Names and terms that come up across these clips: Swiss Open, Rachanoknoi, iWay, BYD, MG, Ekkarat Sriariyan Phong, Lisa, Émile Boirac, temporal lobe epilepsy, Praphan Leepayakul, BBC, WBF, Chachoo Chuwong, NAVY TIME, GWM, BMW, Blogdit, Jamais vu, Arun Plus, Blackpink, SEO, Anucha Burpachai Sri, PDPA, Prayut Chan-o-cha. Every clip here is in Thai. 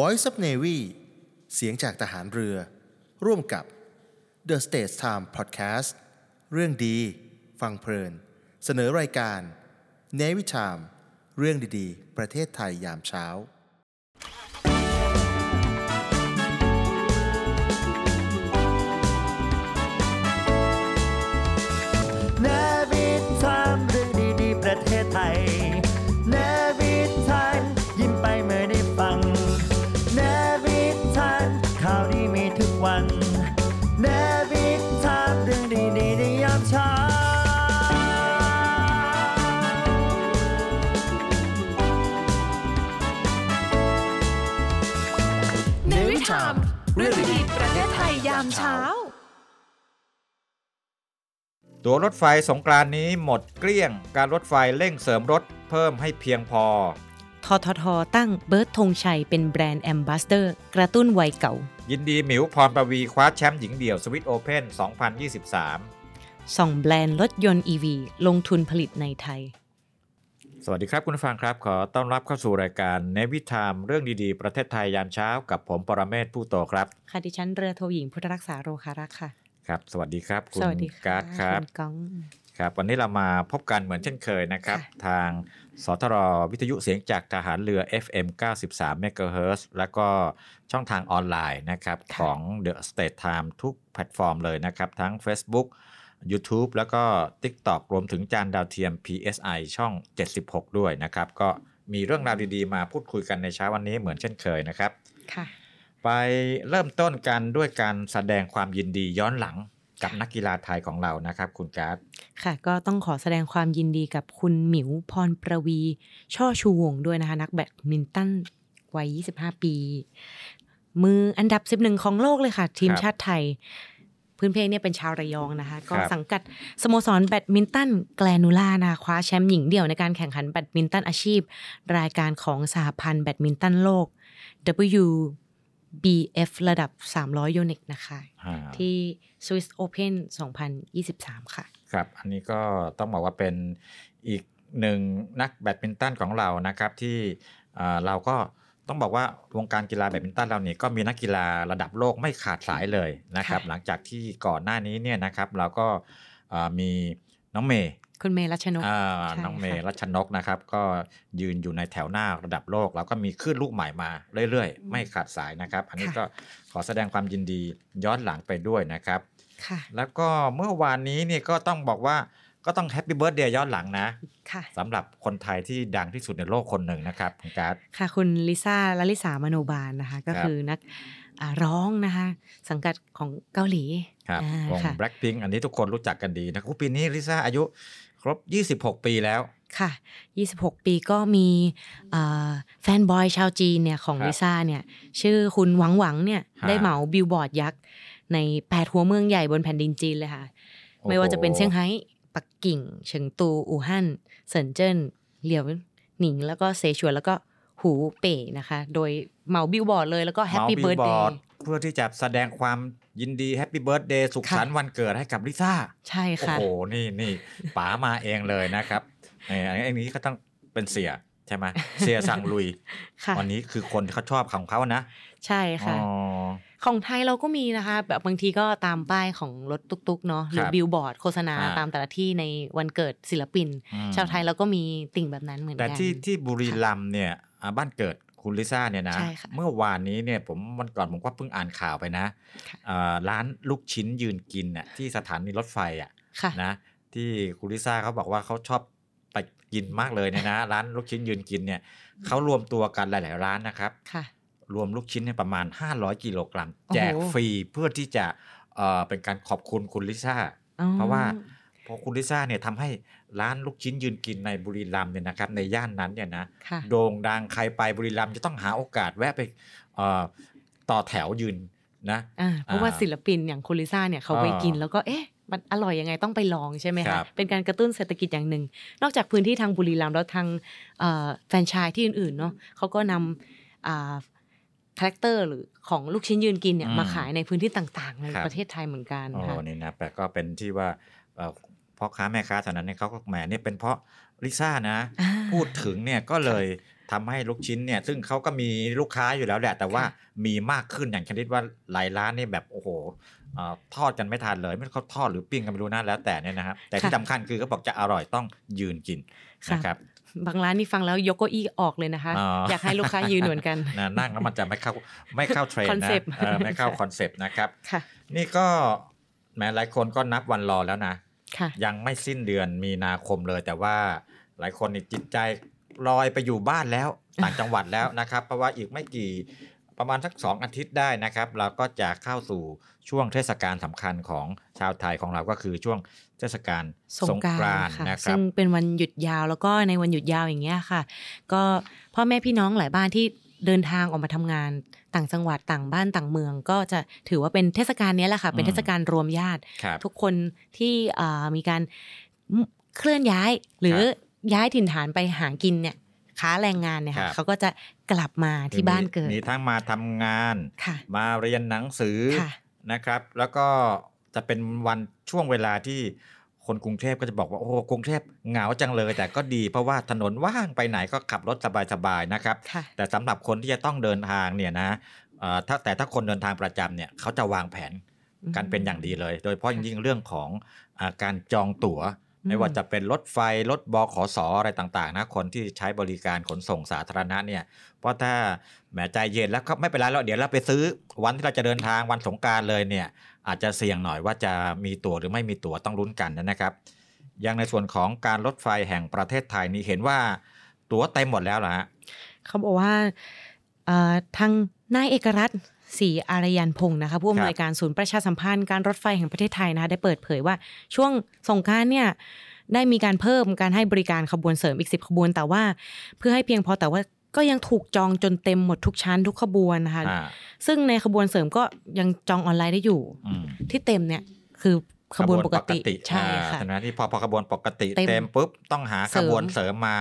Voice of Navy เสียงจากทหารเรือร่วมกับ The States Time Podcast เรื่องดีฟังเพลินเสนอรายการ Navy Time เรื่องดีๆประเทศไทยยามเช้าเรื่องดีประเทศไทยยามเช้าตั๋วรถไฟสงกรานต์นี้หมดเกลี้ยงการรถไฟเร่งเสริมรถเพิ่มให้เพียงพอททท.ตั้งเบิร์ดธงชัยเป็นแบรนด์แอมบาสเดอร์กระตุ้นวัยเก่ายินดีหมิวพรประวีคว้าแชมป์หญิงเดี่ยวสวิสโอเพ่น2023ส่องแบรนด์รถยนต์ EV ลงทุนผลิตในไทยสวัสดีครับคุณผู้ฟังครับขอต้อนรับเข้าสู่รายการเนวิทามเรื่องดีๆประเทศไทยยามเช้ากับผมปรเมศผู้โตครับค่ะดิฉันเรือโทหญิงพุทธรักษาโรคารักษ์ค่ะครับสวัสดีครับคุณการ์ดครับคุณก้องครับวันนี้เรามาพบกันเหมือนเช่นเคยนะครับทางสทรวิทยุเสียงจากทหารเรือ FM 93 MHz แล้วก็ช่องทางออนไลน์นะครับของ The State Time ทุกแพลตฟอร์มเลยนะครับทั้ง Facebook YouTube แล้วก็ TikTok รวมถึงจานดาวเทียม PSI ช่อง76ด้วยนะครับก็มีเรื่องราวดีๆมาพูดคุยกันในเช้าวันนี้เหมือนเช่นเคยนะครับค่ะไปเริ่มต้นกันด้วยการแสดงความยินดีย้อนหลังกับนักกีฬาไทยของเรานะครับคุณการ์ดค่ะก็ต้องขอแสดงความยินดีกับคุณหมิวพรประวีช่อชูวงศ์ด้วยนะคะนักแบดมินตันวัย25ปีมืออันดับ11ของโลกเลยค่ะทีมชาติไทยพื้นเพเนี่ยเป็นชาวระยองนะคะก็สังกัดสโมสรแบดมินตันแกลนูล่านะคะคว้าแชมป์หญิงเดี่ยวในการแข่งขันแบดมินตันอาชีพรายการของสหพันธ์แบดมินตันโลก WBF ระดับ300ยูนิตนะคะที่ Swiss Open 2023ค่ะครับอันนี้ก็ต้องบอกว่าเป็นอีกหนึ่งนักแบดมินตันของเรานะครับที่เราก็ต้องบอกว่าวงการกีฬาแบดมินตันเราเนี่ยก็มีนักกีฬาระดับโลกไม่ขาดสายเลยนะครับหลังจากที่ก่อนหน้านี้เนี่ยนะครับเราก็มีน้องเมย์คุณเมย์รัชนกน้องเมย์รัชนกนะครับก็ยืนอยู่ในแถวหน้าระดับโลกแล้วก็มีคลื่นลูกใหม่มาเรื่อยๆไม่ขาดสายนะครับอันนี้ก็ขอแสดงความยินดีย้อนหลังไปด้วยนะครับแล้วก็เมื่อวานนี้เนี่ยก็ต้องบอกว่าก็ต้องแฮปปี้เบิร์ธเดย์ย้อนหลังนะสำหรับคนไทยที่ดังที่สุดในโลกคนหนึ่งนะครับคุณการ์ดค่ะคุณลิซ่าละลิสามโนบาลนะคะก็คือนักร้องนะคะสังกัดของเกาหลีวง Blackpink อันนี้ทุกคนรู้จักกันดีนะปีนี้ลิซ่าอายุครบ26ปีแล้วค่ะ26ปีก็มีแฟนบอยชาวจีนเนี่ยของลิซ่าเนี่ยชื่อคุณหวังหวังเนี่ยได้เหมาบิลบอร์ดยักษ์ใน8หัวเมืองใหญ่บนแผ่นดินจีนเลยค่ะไม่ว่าจะเป็นเซี่ยงไฮ้ปักกิ่งเฉิงตูอู่ฮั่นเซินเจิ้นเหลียวหนิงแล้วก็เสฉวนแล้วก็หูเป่นะคะโดยเหมาบิลบอร์ดเลยแล้วก็แฮปปี้เบิร์ธเดย์เพื่อที่จะแสดงความยินดีแฮปปี้เบิร์ธเดย์สุขสันต์วันเกิดให้กับลิซ่าใช่ค่ะโอ้โหนี่ป๋ามาเองเลยนะครับอันนี้ก็ต้องเป็นเสียใช่ไหมเสียสั่งลุยวันนี้คือคนที่เขาชอบของเขานะใช่ค่ะของไทยเราก็มีนะคะแบบบางทีก็ตามป้ายของรถตุ๊กๆเนาะหรือบิลบอร์ดโฆษณาตามแต่ละที่ในวันเกิดศิลปินชาวไทยเราก็มีติ่งแบบนั้นเหมือนกันแต่ที่บุรีรัมย์เนี่ยบ้านเกิดคุณลิซ่าเนี่ยนะเมื่อวานนี้เนี่ยวันก่อนผมก็เพิ่งอ่านข่าวไปนะร้านลูกชิ้นยืนกินน่ะที่สถานีรถไฟอ่ะนะที่คุณลิซ่าเขาบอกว่าเขาชอบไปกินมากเลยเนี่ยนะร้านลูกชิ้นยืนกินเนี่ยเขารวมตัวกันหลายๆร้านนะครับรวมลูกชิ้นเนี่ยประมาณ500กิโลกรัมแจกฟรีเพื่อที่จะเป็นการขอบคุณคุณลิซ่าเพราะว่าพอคุณลิซ่าเนี่ยทำให้ร้านลูกชิ้นยืนกินในบุรีรัมย์เนี่ยนะครับในย่านนั้นเนี่ยนะโด่งดังใครไปบุรีรัมย์จะต้องหาโอกาสแวะไปต่อแถวยืนนะเพราะว่าศิลปินอย่างคุณลิซ่าเนี่ยเขาไปกินแล้วก็เอ๊ะมันอร่อยยังไงต้องไปลองใช่ไหมคะเป็นการกระตุ้นเศรษฐกิจอย่างหนึ่งนอกจากพื้นที่ทางบุรีรัมย์แล้วทางแฟรนไชส์ที่อื่นๆเนาะเขาก็นำคาแรคเตอร์หรือของลูกชิ้นยืนกินเนี่ยมาขายในพื้นที่ต่างๆในประเทศไทยเหมือนกันค่ะนี่นะแต่ก็เป็นที่ว่าพ่อค้าแม่ค้าแถวนั้นเนี่ยเขาก็แหมเนี่ยเป็นเพราะลิซ่านะพูดถึงเนี่ยก็เลย ทำให้ลูกชิ้นเนี่ยซึ่งเขาก็มีลูกค้าอยู่แล้วแหละแต่ว่ามีมากขึ้นอย่างชนิดว่าหลายร้านนี่แบบโอ้โหทอดกันไม่ทันเลยไม่เขาทอดหรือปิ้งกันไม่รู้นะแล้วแต่เนี่ยนะครับแต่ที่สำคัญคือเขาบอกจะอร่อยต้องยืนกินนะครับบางร้านนี่ฟังแล้วยกเก้าอี้ออกเลยนะคะ อยากให้ลูกค้ายืนเหมือนกัน นั่งแล้วมันจะไม่เข้าเทรนด์นะ ไม่เข้าคอนเซ็ปต์นะครับ นี่ก็แม้หลายคนก็นับวันรอแล้วนะ ยังไม่สิ้นเดือนมีนาคมเลยแต่ว่าหลายคนจิตใจลอยไปอยู่บ้านแล้วต่างจังหวัดแล้วนะครับเพราะว่าอีกไม่กี่ประมาณสัก2 อาทิตย์ได้นะครับเราก็จะเข้าสู่ช่วงเทศกาลสำคัญของชาวไทยของเราก็คือช่วงเทศกาลสงกรานต์นะครับซึ่งเป็นวันหยุดยาวแล้วก็ในวันหยุดยาวอย่างเงี้ยค่ะก็พ่อแม่พี่น้องหลายบ้านที่เดินทางออกมาทำงานต่างจังหวัดต่างบ้านต่างเมืองก็จะถือว่าเป็นเทศกาลนี้แหละค่ะเป็นเทศกาลรวมญาติทุกคนที่มีการเคลื่อนย้ายหรือย้ายถิ่นฐานไปหากินเนี่ยค้าแรงงานเนี่ยค่ะเขาก็จะกลับมาที่บ้านเกิดมีทั้งมาทำงานมาเรียนหนังสือนะครับแล้วก็จะเป็นวันช่วงเวลาที่คนกรุงเทพก็จะบอกว่าโอ้กรุงเทพเหงาจังเลยแต่ก็ดีเพราะว่าถนนว่างไปไหนก็ขับรถสบายๆนะครับแต่สำหรับคนที่จะต้องเดินทางเนี่ยนะแต่ถ้าคนเดินทางประจำเนี่ยเขาจะวางแผนกันเป็นอย่างดีเลยโดยเฉพาะยิ่งเรื่องของการจองตั๋วไม่ว่าจะเป็นรถไฟรถบขส.อะไรต่างๆนะคนที่ใช้บริการขนส่งสาธารณะเนี่ยเพราะถ้าแหมใจเย็นแล้วก็ไม่เป็นไรแล้วเดี๋ยวเราไปซื้อวันที่เราจะเดินทางวันสงกรานต์เลยเนี่ยอาจจะเสี่ยงหน่อยว่าจะมีตั๋วหรือไม่มีตั๋วต้องลุ้นกันนะครับอย่างในส่วนของการรถไฟแห่งประเทศไทยนี่เห็นว่าตั๋วเต็มหมดแล้วเหรอฮะเขาบอกว่าทางนายเอกรัตน์ศรีอารยันพงศ์นะคะผู้อำนวยการศูนย์ประชาสัมพันธ์การรถไฟแห่งประเทศไทยนะคะได้เปิดเผยว่าช่วงสงกรานต์เนี่ยได้มีการเพิ่มการให้บริการขบวนเสริมอีก10 ขบวนแต่ว่าเพื่อให้เพียงพอแต่ว่าก็ยังถูกจองจนเต็มหมดทุกชั้นทุกขบวนนะคะซึ่งในขบวนเสริมก็ยังจองออนไลน์ได้อยู่ที่เต็มเนี่ยคือขบวนปกติใช่ค่ะฉะนั้นที่พอขบวนปกติเต็มปุ๊บต้องหาขบวนเสริมมา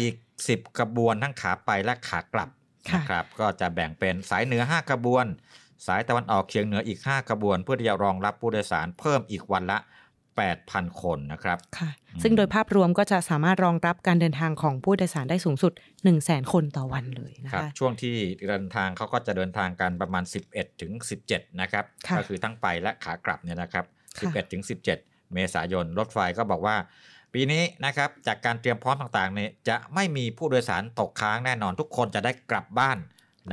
อีก10ขบวนทั้งขาไปและขากลับนะครับก็จะแบ่งเป็นสายเหนือ5ขบวนสายตะวันออกเฉียงเหนืออีก5ขบวนเพื่อที่จะรองรับผู้โดยสารเพิ่มอีกวันละ 8,000 คนนะครับค่ะซึ่งโดยภาพรวมก็จะสามารถรองรับการเดินทางของผู้โดยสารได้สูงสุด 100,000 คนต่อวันเลยนะคะช่วงที่เดินทางเขาก็จะเดินทางกันประมาณ 11-17 นะครับก็คือทั้งไปและขากลับเนี่ยนะครับ 11-17 เมษายนรถไฟก็บอกว่าปีนี้นะครับจากการเตรียมพร้อมต่างๆเนี่ยจะไม่มีผู้โดยสารตกค้างแน่นอนทุกคนจะได้กลับบ้าน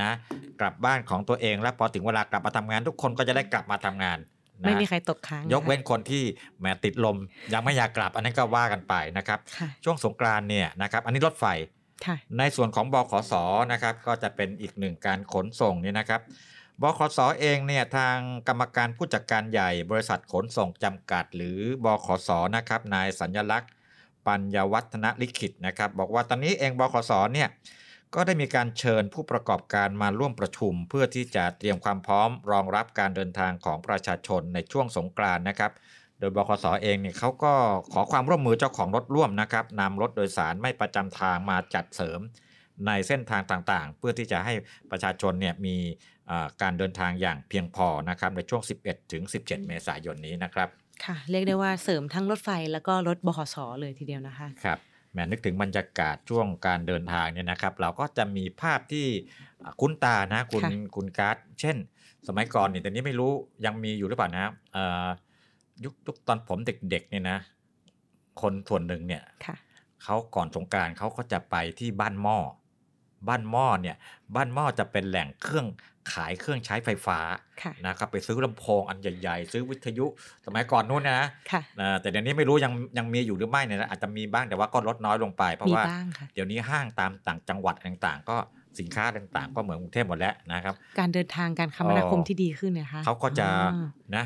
นะกลับบ้านของตัวเองแล้วพอถึงเวลากลับมาทำงานทุกคนก็จะได้กลับมาทำงานไม่มีใครตกค้างยกเว้นคนที่แหมติดลมยังไม่อยากกลับอันนั้นก็ว่ากันไปนะครับช่วงสงกรานต์เนี่ยนะครับอันนี้รถไฟในส่วนของบขส.นะครับก็จะเป็นอีกหนึ่งการขนส่งนี่นะครับบขส.เองเนี่ยทางกรรมการผู้จัดการใหญ่บริษัทขนส่งจำกัดหรือบขส.นะครับนายสัญลักษณ์ปัญญาวัฒนลิขิตนะครับบอกว่าตอนนี้เองบขส.เนี่ยก็ได้มีการเชิญผู้ประกอบการมาร่วมประชุมเพื่อที่จะเตรียมความพร้อมรองรับการเดินทางของประชาชนในช่วงสงกรานต์นะครับโดยบขส.เองเนี่ยเขาก็ขอความร่วมมือเจ้าของรถร่วมนะครับนำรถโดยสารไม่ประจำทางมาจัดเสริมในเส้นทางต่างๆเพื่อที่จะให้ประชาชนเนี่ยมีการเดินทางอย่างเพียงพอนะครับในช่วง 11-17 เมษายนนี้นะครับค่ะเรียกได้ว่าเสริมทั้งรถไฟแล้วก็รถบขส.เลยทีเดียวนะคะครับแหมนึกถึงบรรยากาศช่วงการเดินทางเนี่ยนะครับเราก็จะมีภาพที่คุ้นตานะคุณการ์ดเช่นสมัยก่อนเนี่ยแต่นี้ไม่รู้ยังมีอยู่หรือเปล่านะยุคตอนผมเด็กๆเนี่ยนะคนส่วนหนึ่งเนี่ยเขาก่อนสงกรานต์เขาก็จะไปที่บ้านหม้อเนี่ยบ้านหม้อจะเป็นแหล่งเครื่องขายเครื่องใช้ไฟฟ้านะครับไปซื้อลำโพงอันใหญ่ๆซื้อวิทยุสมัยก่อนนู้นนะแต่เดี๋ยวนี้ไม่รู้ยังมีอยู่หรือไม่เนี่ยอาจจะมีบ้างแต่ว่าก็ลดน้อยลงไปเพราะว่าเดี๋ยวนี้ห้างตามต่างจังหวัดต่างๆก็สินค้าต่างๆก็เหมือนกรุงเทพหมดแล้วนะครับการเดินทางการคมนาคมที่ดีขึ้นนะคะเขาก็จะนะ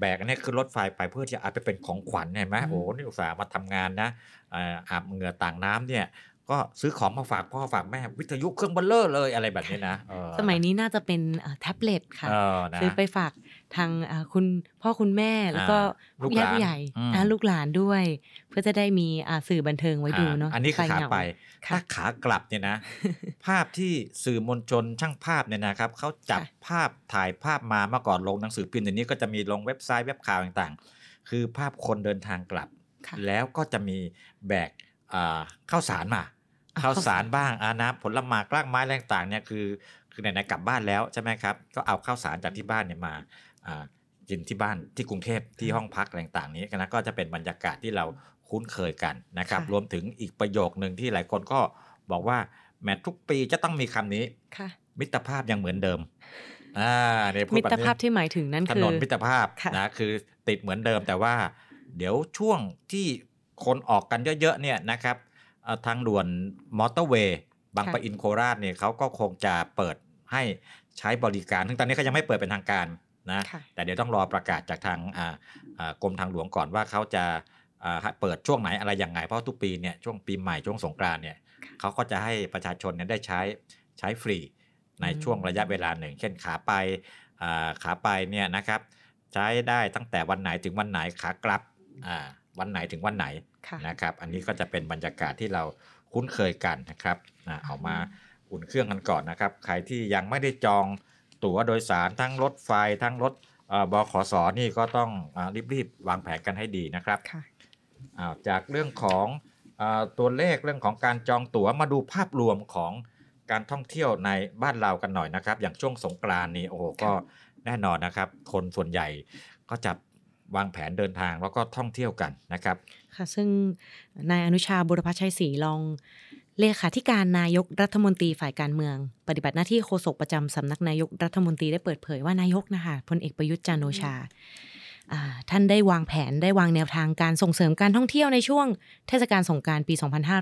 แบกอันนี้คือรถไฟไปเพื่อจะเอาไปเป็นของขวัญเห็นไหมโอ้นี่อุตส่าห์มาทำงานนะอาบเหงื่อต่างน้ำเนี่ยก็ซื้อของมาฝากพ่อฝากแม่วิทยุเครื่องเบลเลอร์เลยอะไรแบบนี้นะสมัยนี้น่าจะเป็นแท็บเล็ตค่ะซื้อไปฝากทางคุณพ่อคุณแม่แล้วก็ลูกหลานใหญ่ลูกหลานด้วยเพื่อจะได้มีสื่อบันเทิงไว้ดูเนาะอันนี้ขาไปถ้าขากลับเนี่ยนะภาพที่สื่อมวลชนช่างภาพเนี่ยนะครับเขาจับภาพถ่ายภาพมาเมื่อก่อนลงหนังสือพิมพ์เดี๋ยวนี้ก็จะมีลงเว็บไซต์เว็บข่าวต่างๆคือภาพคนเดินทางกลับแล้วก็จะมีแบกข้าวสารมา ข้าวสารบ้างน้ำผลไม้รากไม้ต่างๆเนี่ยคือไหนๆกลับบ้านแล้วใช่ไหมครับก็เอาข้าวสารจากที่บ้านเนี่ยมากินที่บ้านที่กรุงเทพที่ห้องพักต่างๆนี้นะก็จะเป็นบรรยากาศที่เราคุ้นเคยกันนะครับรวมถึงอีกประโยคนึงที่หลายคนก็บอกว่าแม้ทุกปีจะต้องมีคำนี้มิตรภาพยังเหมือนเดิมมิตรภาพที่หมายถึงนั่นคือถนนมิตรภาพนะคือติดเหมือนเดิมแต่ว่าเดี๋ยวช่วงที่คนออกกันเยอะๆเนี่ยนะครับทางด่วนมอเตอร์เวย์บางปะอินโคราชเนี่ยเขาก็คงจะเปิดให้ใช้บริการซึ่งตอนนี้เขายังไม่เปิดเป็นทางการนะแต่เดี๋ยวต้องรอประกาศจากทางกรมทางหลวงก่อนว่าเขาจะเปิดช่วงไหนอะไรยังไงเพราะทุกปีเนี่ยช่วงปีใหม่ช่วงสงกรานต์เนี่ยเขาก็จะให้ประชาชนเนี่ยได้ใช้ฟรีในช่วงระยะเวลาหนึ่งเช่นขาไปเนี่ยนะครับใช้ได้ตั้งแต่วันไหนถึงวันไหนขากลับวันไหนถึงวันไหนนะครับอันนี้ก็จะเป็นบรรยากาศที่เราคุ้นเคยกันนะครับเอามาอุ่นเครื่องกันก่อนนะครับใครที่ยังไม่ได้จองตั๋วโดยสารทั้งรถไฟทั้งรถบขส.นี่ก็ต้องรีบวางแผนกันให้ดีนะครับจากเรื่องของตัวเลขเรื่องของการจองตั๋วมาดูภาพรวมของการท่องเที่ยวในบ้านเรากันหน่อยนะครับอย่างช่วงสงกรานต์นี่โอ้โหก็แน่นอนนะครับคนส่วนใหญ่ก็จะวางแผนเดินทางแล้วก็ท่องเที่ยวกันนะครับค่ะซึ่งนายอนุชาบุรพชัยศรีรองเลขาธิการนายกรัฐมนตรีฝ่ายการเมืองปฏิบัติหน้าที่โฆษกประจำสำนักนายกรัฐมนตรีได้เปิดเผยว่านายกนะคะพลเอกประยุทธ์จันทร์โอชาท่านได้วางแผนได้วางแนวทางการส่งเสริมการท่องเที่ยวในช่วงเทศกาลสงกรานต์ปี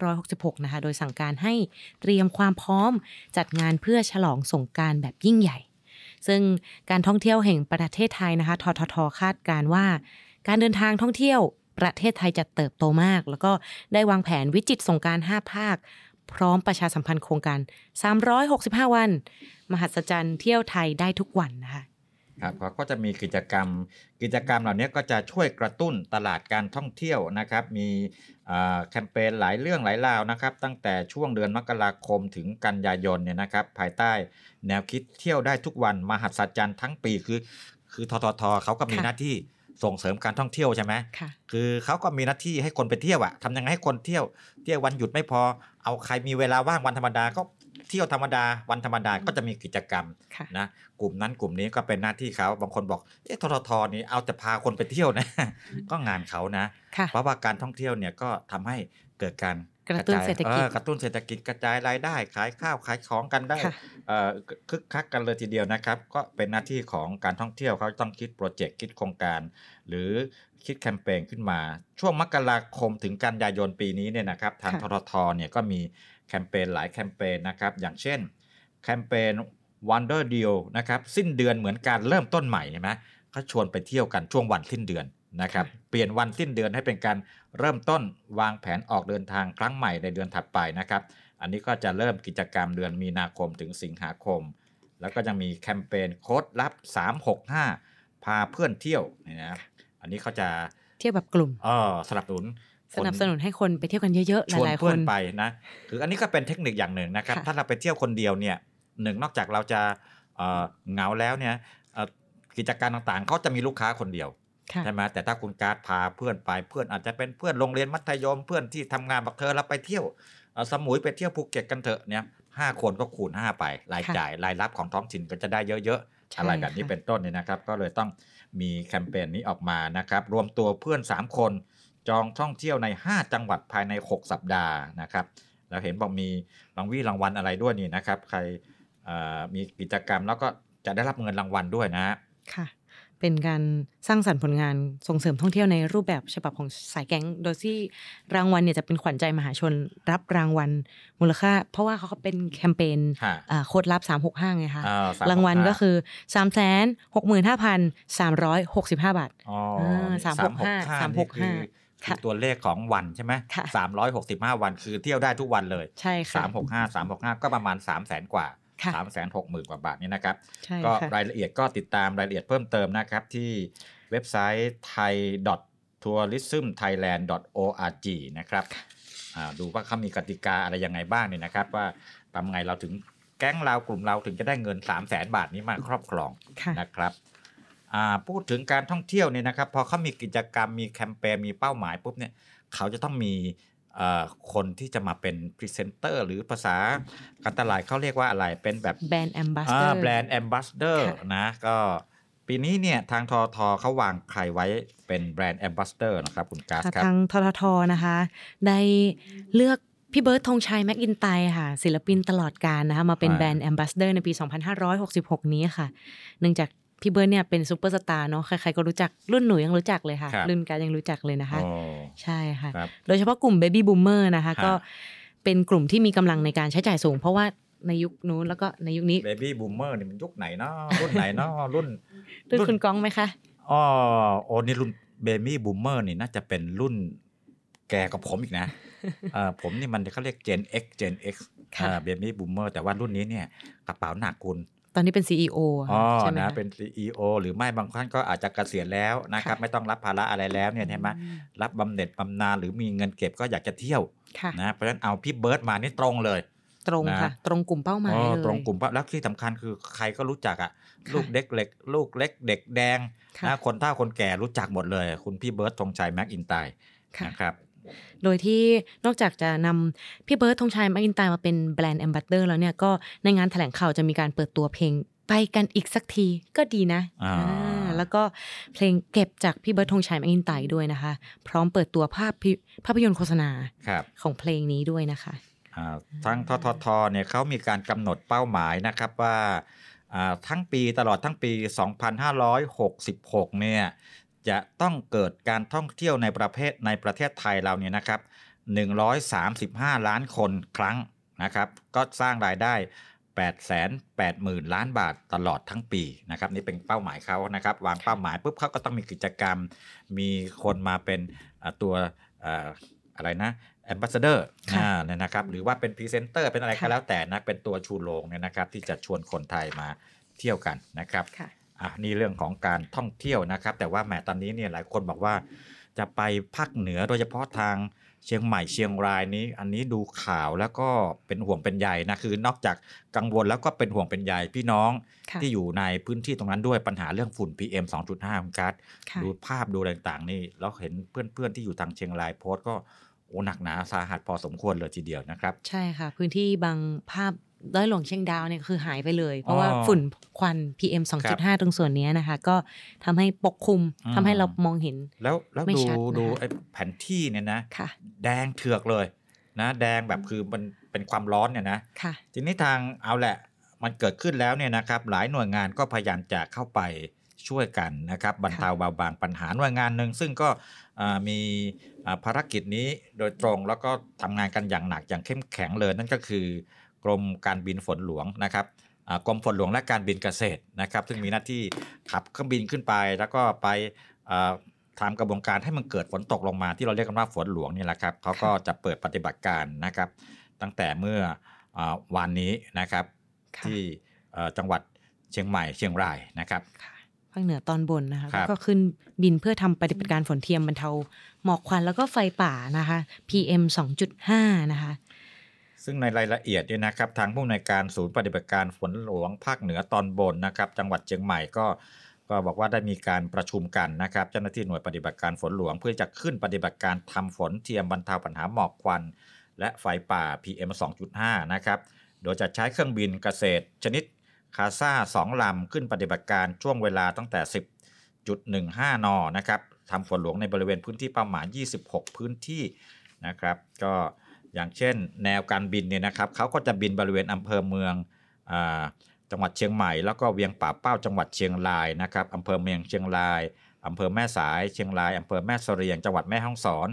2566นะคะโดยสั่งการให้เตรียมความพร้อมจัดงานเพื่อฉลองสงกรานต์แบบยิ่งใหญ่ซึ่งการท่องเที่ยวแห่งประเทศไทยนะคะททท.คาดการณ์ว่าการเดินทางท่องเที่ยวประเทศไทยจะเติบโตมากแล้วก็ได้วางแผนวิจิตรสงกรานต์5ภาคพร้อมประชาสัมพันธ์โครงการ365วันมหัศจรรย์เที่ยวไทยได้ทุกวันนะคะครับก็จะมีกิจกรรมเหล่านี้ก็จะช่วยกระตุ้นตลาดการท่องเที่ยวนะครับมีแคมเปญหลายเรื่องหลายราวนะครับตั้งแต่ช่วงเดือนมกราคมถึงกันยายนเนี่ยนะครับภายใต้แนวคิดเที่ยวได้ทุกวันมหัศจรรย์ทั้งปีคือททท.เขาก็มีหน้าที่ส่งเสริมการท่องเที่ยวใช่ไหมคือเขาก็มีหน้าที่ให้คนไปเที่ยวอะทำยังไงให้คนเที่ยววันหยุดไม่พอเอาใครมีเวลาว่างวันธรรมดาก็เที่ยวธรรมดาวันธรรมดาก็จะมีกิจกรรมนะกลุ่มนั้นกลุ่มนี้ก็เป็นหน้าที่เขาบางคนบอกททท.นี่เอาแต่พาคนไปเที่ยวนะก็งานเขานะเพราะว่าการท่องเที่ยวเนี่ยก็ทำให้เกิดการกระตุ้นเศรษฐกิจกระจายรายได้ขายข้าวขายของกันได้คึกคักกันเลยทีเดียวนะครับก็เป็นหน้าที่ของการท่องเที่ยวเขาต้องคิดโปรเจกต์คิดโครงการหรือคิดแคมเปญขึ้นมาช่วงมกราคมถึงกันยายนปีนี้เนี่ยนะครับทางททท.เนี่ยก็มีแคมเปญหลายแคมเปญนะครับอย่างเช่นแคมเปญ Wonder Deal นะครับสิ้นเดือนเหมือนการเริ่มต้นใหม่ใช่ไหมเขาชวนไปเที่ยวกันช่วงวันสิ้นเดือนนะครับเปลี่ยนวันสิ้นเดือนให้เป็นการเริ่มต้นวางแผนออกเดินทางครั้งใหม่ในเดือนถัดไปนะครับอันนี้ก็จะเริ่มกิจกรรมเดือนมีนาคมถึงสิงหาคมแล้วก็ยังมีแคมเปญโค้ดลับ365พาเพื่อนเที่ยวนี่นะอันนี้เขาจะเที่ยวแบบกลุ่มสนับสนุนให้คนไปเที่ยวกันเยอะๆหลายๆคนชวนเพื่อนไปนะคืออันนี้ก็เป็นเทคนิคอย่างหนึ่งนะครับถ้าเราไปเที่ยวคนเดียวเนี่ยนอกจากเราจะเหงาแล้วเนี่ยกิจการต่างๆเขาจะมีลูกค้าคนเดียวใช่ไหมแต่ถ้าคุณการ์ดพาเพื่อนไปเพื่อนอาจจะเป็นเพื่อนโรงเรียนมัธยมเพื่อนที่ทำงานบอกเธอเราไปเที่ยวสมุยไปเที่ยวภูเก็ตกันเถอะเนี่ย5คนก็คูณ5ไปรายจ่ายรายรับของท้องถิ่นก็จะได้เยอะๆอะไรแบบนี้เป็นต้นเนี่ยนะครับก็เลยต้องมีแคมเปญนี้ออกมานะครับรวมตัวเพื่อน3คนจองท่องเที่ยวใน5จังหวัดภายใน6สัปดาห์นะครับเราเห็นบอกมีรางวัลอะไรด้วยนี่นะครับใครมีกิจกรรมแล้วก็จะได้รับเงินรางวัลด้วยนะค่ะเป็นการสร้างสรรค์ผลงานส่งเสริมท่องเที่ยวในรูปแบบฉบับของสายแก๊งโดยที่รางวัลเนี่ยจะเป็นขวัญใจมหาชนรับรางวัลมูลค่าเพราะว่าเขาเป็นแคมเปญโค้ดลับ365ไงคะรางวัลก็คือ 365,365 บาท365คือตัวเลขของวันใช่ไหม365วันคือเที่ยวได้ทุกวันเลยใช่ค่ะ365ก็ประมาณ 300,000 กว่า360,000 กว่าบาทนี่นะครับก็รายละเอียดก็ติดตามรายละเอียดเพิ่มเติมนะครับที่เว็บไซต์ thai.tourismthailand.org นะครับดูว่าเขามีกติกาอะไรยังไงบ้างเนี่ยนะครับว่าทำไงเราถึงแก๊งเรากลุ่มเราถึงจะได้เงิน 300,000 บาทนี้มาครอบครองนะครับพูดถึงการท่องเที่ยวเนี่ยนะครับพอเขามีกิจกรรมมีแคมเปญมีเป้าหมายปุ๊บเนี่ยเขาจะต้องมี คนที่จะมาเป็นพรีเซนเตอร์หรือภาษาการตลาดเขาเรียกว่าอะไรเป็นแบบแบรนด์แอมบาสเดอร์นะก็ปีนี้เนี่ยทางทท.เขาวางใครไว้เป็นแบรนด์แอมบาสเดอร์นะครับคุณกาสครับทางทท.นะคะได้เลือกพี่เบิร์ดธงชัยแม็กอินไตร์ค่ะศิลปินตลอดกาลนะคะมาเป็นแบรนด์แอมบาสเดอร์ในปี2566นี้ค่ะเนื่องจากพี่เบิร์ดเนี่ยเป็นซุปเปอร์สตาร์เนาะใครๆก็รู้จักรุ่นหนูยังรู้จักเลยค่ะรุ่นกายังรู้จักเลยนะคะใช่ค่ะโดยเฉพาะกลุ่มเบบี้บูมเมอร์นะคะก็เป็นกลุ่มที่มีกำลังในการใช้จ่ายสูงเพราะว่าในยุคนู้นแล้วก็ในยุคนี้เบบี้บูมเมอร์นี่มันยุคไหนเนาะรุ่นไหนเนาะรุ่นคุณก้องไหมคะอ๋อโอ้นี่รุ่นเบบี้บูมเมอร์นี่น่าจะเป็นรุ่นแกกับผมอีกนะผมนี่มันเขาเรียก Gen X Gen X เบบี้บูมเมอร์แต่ว่ารุ่นนี้เนี่ยกระเป๋าหนักคุณตอนนี้เป็น CEO ใช่ไหมนะเป็น CEO หรือไม่บางท่านก็อาจจะเกษียณแล้วนะครับไม่ต้องรับภาระอะไรแล้วเนี่ยใช่ไหมรับบำเหน็จบำนาญหรือมีเงินเก็บก็อยากจะเที่ยวนะเพราะฉะนั้นเอาพี่เบิร์ดมานี่ตรงเลยตรงค่ะตรงกลุ่มเป้าหมายเลยตรงกลุ่มแล้วที่สำคัญคือใครก็รู้จักอ่ะลูกเด็กเล็กลูกเล็กเด็กแดงนะคนเฒ่าคนแก่รู้จักหมดเลยคุณพี่เบิร์ดธงชัยแม็กอินไตร์นะครับโดยที่นอกจากจะนำพี่เบิร์ดธงชัยแม็กอินไตร์มาเป็นแบรนด์แอมบาสเดอร์แล้วเนี่ยก็ในงานแถลงข่าวจะมีการเปิดตัวเพลงไปกันอีกสักทีก็ดีนะแล้วก็เพลงเก็บจากพี่เบิร์ดธงชัยแม็กอินไตร์ด้วยนะคะพร้อมเปิดตัวภาพยนตร์โฆษณาของเพลงนี้ด้วยนะคะทางททท.เนี่ยเขามีการกำหนดเป้าหมายนะครับว่าทั้งปีตลอดทั้งปี2566เนี่ยจะต้องเกิดการท่องเที่ยวในประเทศไทยเราเนี่ยนะครับ135ล้านคนครั้งนะครับก็สร้างรายได้ 880,000 ล้านบาทตลอดทั้งปีนะครับนี่เป็นเป้าหมายเขานะครับวางเป้าหมายปุ๊บเขาก็ต้องมีกิจกรรมมีคนมาเป็นตัวอะไรนะแอมบาสเดอร์นะครับหรือว่าเป็นพรีเซนเตอร์เป็นอะไรก็แล้วแต่นะเป็นตัวชูโรงเนี่ยนะครับที่จะชวนคนไทยมาเที่ยวกันนะครับนี่เรื่องของการท่องเที่ยวนะครับแต่ว่าแหมตอนนี้เนี่ยหลายคนบอกว่าจะไปภาคเหนือโดยเฉพาะทางเชียงใหม่เชียงรายนี้อันนี้ดูข่าวแล้วก็เป็นห่วงเป็นใยนะคือนอกจากกังวลแล้วก็เป็นห่วงเป็นใยพี่น้องที่อยู่ในพื้นที่ตรงนั้นด้วยปัญหาเรื่องฝุ่น PM 2.5 คุณกัสดูภาพดูอะไรต่างๆนี่แล้วเห็นเพื่อนๆที่อยู่ทางเชียงรายโพสต์ก็โอ้หนักหนาสาหัสพอสมควรเลยทีเดียวนะครับใช่ค่ะพื้นที่บางภาพด้อยหลวงเชียงดาวเนี่ยคือหายไปเลยเพราะว่าฝุ่นควัน PM 2.5 ตรงส่วนนี้นะคะก็ทำให้ปกคลุมทำให้เรามองเห็นแล้วดูไอ้แผนที่เนี่ยนะแดงเถือกเลยนะแดงแบบคือมันเป็นความร้อนเนี่ยนะทีนี้ทางเอาแหละมันเกิดขึ้นแล้วเนี่ยนะครับหลายหน่วยงานก็พยายามจะเข้าไปช่วยกันนะครับบรรเทาเบาบางปัญหาหน่วยงานหนึ่งซึ่งก็มีภารกิจนี้โดยตรงแล้วก็ทำงานกันอย่างหนักอย่างเข้มแข็งเลยนั่นก็คือกรมการบินฝนหลวงนะครับกรมฝนหลวงและการบินเกษตรนะครับซึ่งมีหน้าที่ขับเครื่องบินขึ้นไปแล้วก็ไปทำกระบวนการให้มันเกิดฝนตกลงมาที่เราเรียกกันว่าฝนหลวงนี่แหละครับเขาก็จะเปิดปฏิบัติการนะครับตั้งแต่เมื่อวันนี้นะครับที่จังหวัดเชียงใหม่เชียงรายนะครับภาคเหนือตอนบนนะคะก็ขึ้นบินเพื่อทำปฏิบัติการฝนเทียมบรรเทาหมอกควันแล้วก็ไฟป่านะคะ PM 2.5 นะคะซึ่งในรายละเอียดเนี่ยนะครับทางผู้อำนวยการศูนย์ปฏิบัติการฝนหลวงภาคเหนือตอนบนนะครับจังหวัดเชียงใหม่ก็บอกว่าได้มีการประชุมกันนะครับเจ้าหน้าที่หน่วยปฏิบัติการฝนหลวงเพื่อจะขึ้นปฏิบัติการทำฝนเทียมบรรเทาปัญหาหมอกควันและไฟป่า PM 2.5 นะครับโดยจะใช้เครื่องบินเกษตรชนิดคาซ่า2ลำขึ้นปฏิบัติการช่วงเวลาตั้งแต่ 10.15 น.นะครับทำฝนหลวงในบริเวณพื้นที่เป้าหมาย26พื้นที่นะครับก็อย่างเช่นแนวการบินเนี่ยนะครับเขาก็จะบินบริเวณอำเภอเมืองจังหวัดเชียงใหม่แล้วก็เวียงป่าเป้าจังหวัดเชียงรายนะครับอำเภอเมืองเชียงรายอำเภอแม่สายเชียงรายอำเภอแม่เสรียงจังหวัดแม่ฮ่องสอน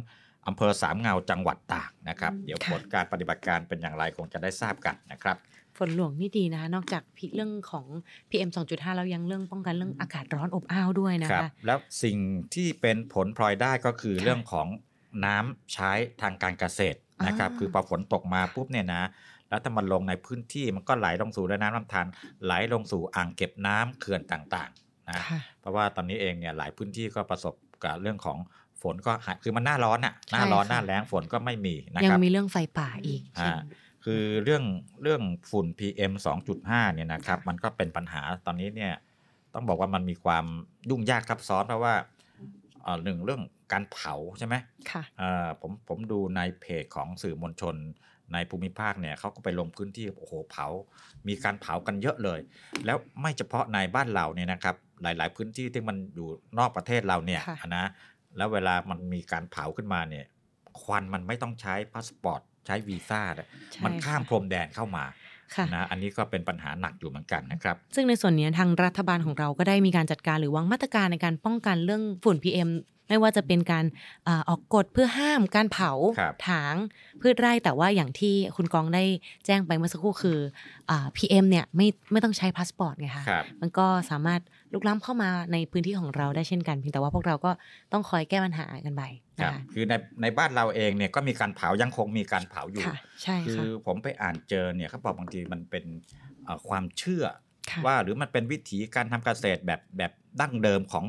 อำเภอสามเงาจังหวัดตากนะครับเดี๋ยวผลการปฏิบัติการเป็นอย่างไรคงจะได้ทราบกันนะครับฝนหลวงนี่ดีนะคะนอกจากเรื่องของ PM 2.5 แล้วยังเรื่องป้องกันเรื่องอากาศร้อนอบอ้าวด้วยนะคะแล้วสิ่งที่เป็นผลพลอยได้ก็คือเรื่องของน้ำใช้ทางการเกษตรนะครับคือพอฝนตกมาปุ๊บเนี่ยนะแล้วถ้ามันลงในพื้นที่มันก็ไหลลงสู่แม่น้ำลำธารไหลลงสู่อ่างเก็บน้ำเขื่อนต่างๆนะเพราะว่าตอนนี้เองเนี่ยหลายพื้นที่ก็ประสบกับเรื่องของฝนก็คือมันหน้าร้อนน่ะหน้าร้อนหน้าแล้งฝนก็ไม่มีนะครับยังมีเรื่องไฟป่าอีกคือเรื่องฝุ่น PM 2.5 เนี่ยนะครับมันก็เป็นปัญหาตอนนี้เนี่ยต้องบอกว่ามันมีความยุ่งยากซับซ้อนเพราะว่าหนึ่งเรื่อง การเผาใช่ไหมค่ะผมดูในเพจของสื่อมวลชนในภูมิภาคเนี่ยเขาก็ไปลงพื้นที่โอ้โหเผามีการเผากันเยอะเลยแล้วไม่เฉพาะในบ้านเราเนี่ยนะครับหลายๆพื้นที่ที่มันอยู่นอกประเทศเราเนี่ยนะแล้วเวลามันมีการเผาขึ้นมาเนี่ยควันมันไม่ต้องใช้พาสปอร์ตใช้วีซ่ามันข้ามพรมแดนเข้ามานะอันนี้ก็เป็นปัญหาหนักอยู่เหมือนกันนะครับซึ่งในส่วนนี้ทางรัฐบาลของเราก็ได้มีการจัดการหรือวางมาตรการในการป้องกันเรื่องฝุ่น PM ไม่ว่าจะเป็นการออกกฎเพื่อห้ามการเผาถางพืชไร่แต่ว่าอย่างที่คุณกองได้แจ้งไปเมื่อสักครู่คือ PM เนี่ยไม่ต้องใช้พาสปอร์ตไงคะมันก็สามารถลุกล้ำเข้ามาในพื้นที่ของเราได้เช่นกันเพียงแต่ว่าพวกเราก็ต้องคอยแก้ปัญหากันไปนะคะคือในบ้านเราเองเนี่ยก็มีการเผายังคงมีการเผาอยู่คือผมไปอ่านเจอเนี่ยเขาบอกบางทีมันเป็นความเชื่อว่าหรือมันเป็นวิถีการทำเกษตรแบบดั้งเดิมของ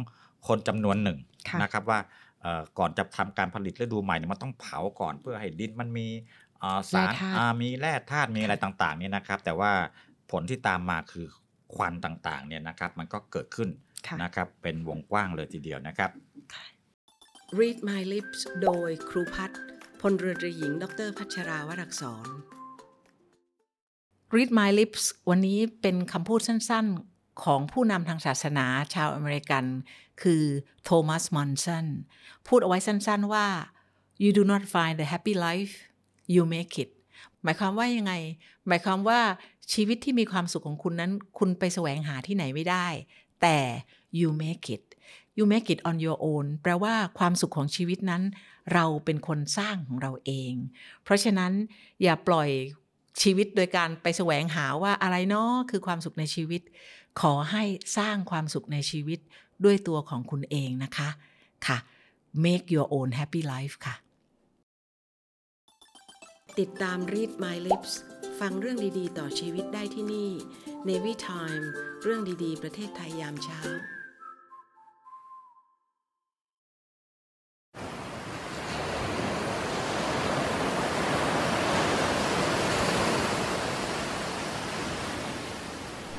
คนจำนวนหนึ่งนะครับว่าก่อนจะทำการผลิตฤดูใหม่เนี่ยมันต้องเผาก่อนเพื่อให้ดินมันมีสารมีแร่ธาตุมีอะไรต่างๆเนี่ยนะครับแต่ว่าผลที่ตามมาคือควันต่างๆเนี่ยนะครับมันก็เกิดขึ้นนะครับเป็นวงกว้างเลยทีเดียวนะครับ Read My Lips โดยครูพัฒน์พลเรือตรีหญิงดรพัชราวรักษร Read My Lips วันนี้เป็นคำพูดสั้นๆของผู้นำทางศาสนาชาวอเมริกันคือโทมัสมอนสันพูดเอาไว้สั้นๆว่า You do not find the happy life you make itหมายความว่ายังไงหมายความว่าชีวิตที่มีความสุขของคุณนั้นคุณไปแสวงหาที่ไหนไม่ได้แต่ you make it on your own แปลว่าความสุขของชีวิตนั้นเราเป็นคนสร้างของเราเองเพราะฉะนั้นอย่าปล่อยชีวิตโดยการไปแสวงหาว่าอะไรเนาะคือความสุขในชีวิตขอให้สร้างความสุขในชีวิตด้วยตัวของคุณเองนะคะค่ะ make your own happy life ค่ะติดตาม Read My Lips ฟังเรื่องดีๆต่อชีวิตได้ที่นี่ Navy Time เรื่องดีๆประเทศไทยยามเช้า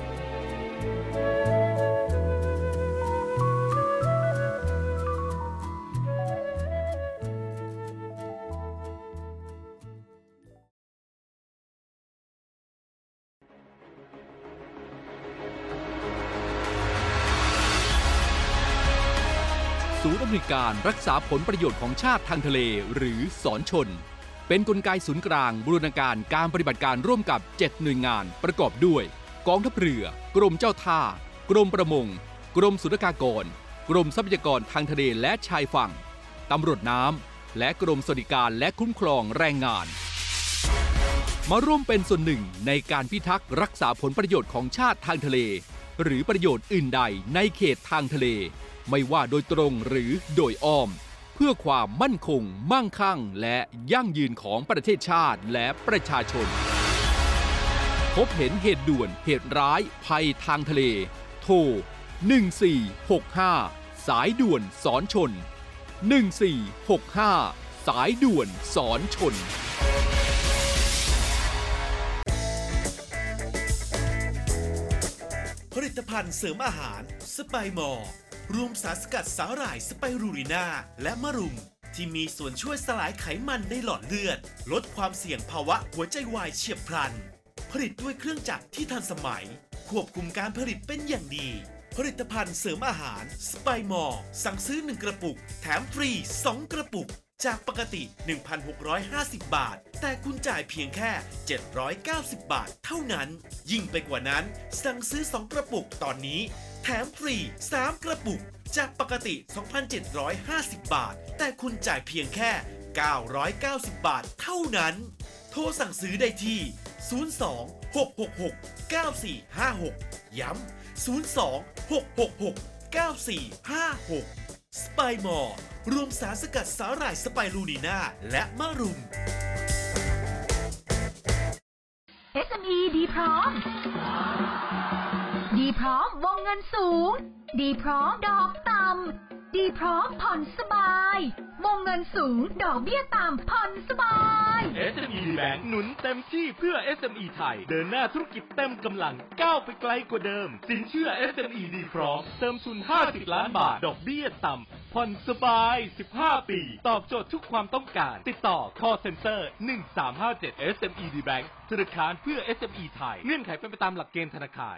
ศูนย์อำนวยการรักษาผลประโยชน์ของชาติทางทะเลหรือสนชนเป็นกลไกศูนย์กลางบูรณาการการปฏิบัติการร่วมกับ7หน่วยงานประกอบด้วยกองทัพเรือกรมเจ้าท่ากรมประมงกรมศุลกากรกรมทรัพยากรทางทะเลและชายฝั่งตำรวจน้ำและกรมสวัสดิการและคุ้มครองแรงงานมาร่วมเป็นส่วนหนึ่งในการพิทักษ์รักษาผลประโยชน์ของชาติทางทะเลหรือประโยชน์อื่นใดในเขตทางทะเลไม่ว่าโดยตรงหรือโดยอ้อมเพื่อความมั่นคงมั่งคั่งและยั่งยืนของประเทศชาติและประชาชนพบเห็นเหตุด่วนเหตุร้ายภัยทางทะเลโทร1465สายด่วนสอนชน1465สายด่วนสอนชนผลิตภัณฑ์เสริมอาหารสไปมอร์รวมสารสกัดสาหร่ายสไปรูริน่าและมะรุมที่มีส่วนช่วยสลายไขมันในหลอดเลือดลดความเสี่ยงภาวะหัวใจวายเฉียบพลันผลิตด้วยเครื่องจักรที่ทันสมัยควบคุมการผลิตเป็นอย่างดีผลิตภัณฑ์เสริมอาหารสไปมอร์สั่งซื้อ1กระปุกแถมฟรี2กระปุกจากปกติ 1,650 บาทแต่คุณจ่ายเพียงแค่790บาทเท่านั้นยิ่งไปกว่านั้นสั่งซื้อ2กระปุกตอนนี้แถมฟรี3กระปุกจากปกติ 2,750 บาทแต่คุณจ่ายเพียงแค่990บาทเท่านั้น โทรสั่งซื้อได้ที่02-666-9456 ย้ำ 02-666-9456 สไปมอร์รวมสารสกัดสาหร่ายสไปรูนีน่าและมะรุม SME ดีพร้อมดีพร้อมวงเงินสูงดีพร้อมดอกต่ำดีพร้อมผ่อนสบายวงเงินสูงดอกเบี้ยต่ำผ่อนสบาย SME Bank หนุนเต็มที่เพื่อ SME ไทยเดินหน้าธุรกิจเต็มกำลังก้าวไปไกลกว่าเดิมสินเชื่อ SME ดีพร้อมเติมทุน50ล้านบาทดอกเบี้ยต่ำผ่อนสบาย15ปีตอบโจทย์ทุกความต้องการติดต่อ Call Center 1357 SME D Bank ธนาคารเพื่อ SME ไทยเงื่อนไขเป็นไปตามหลักเกณฑ์ธนาคาร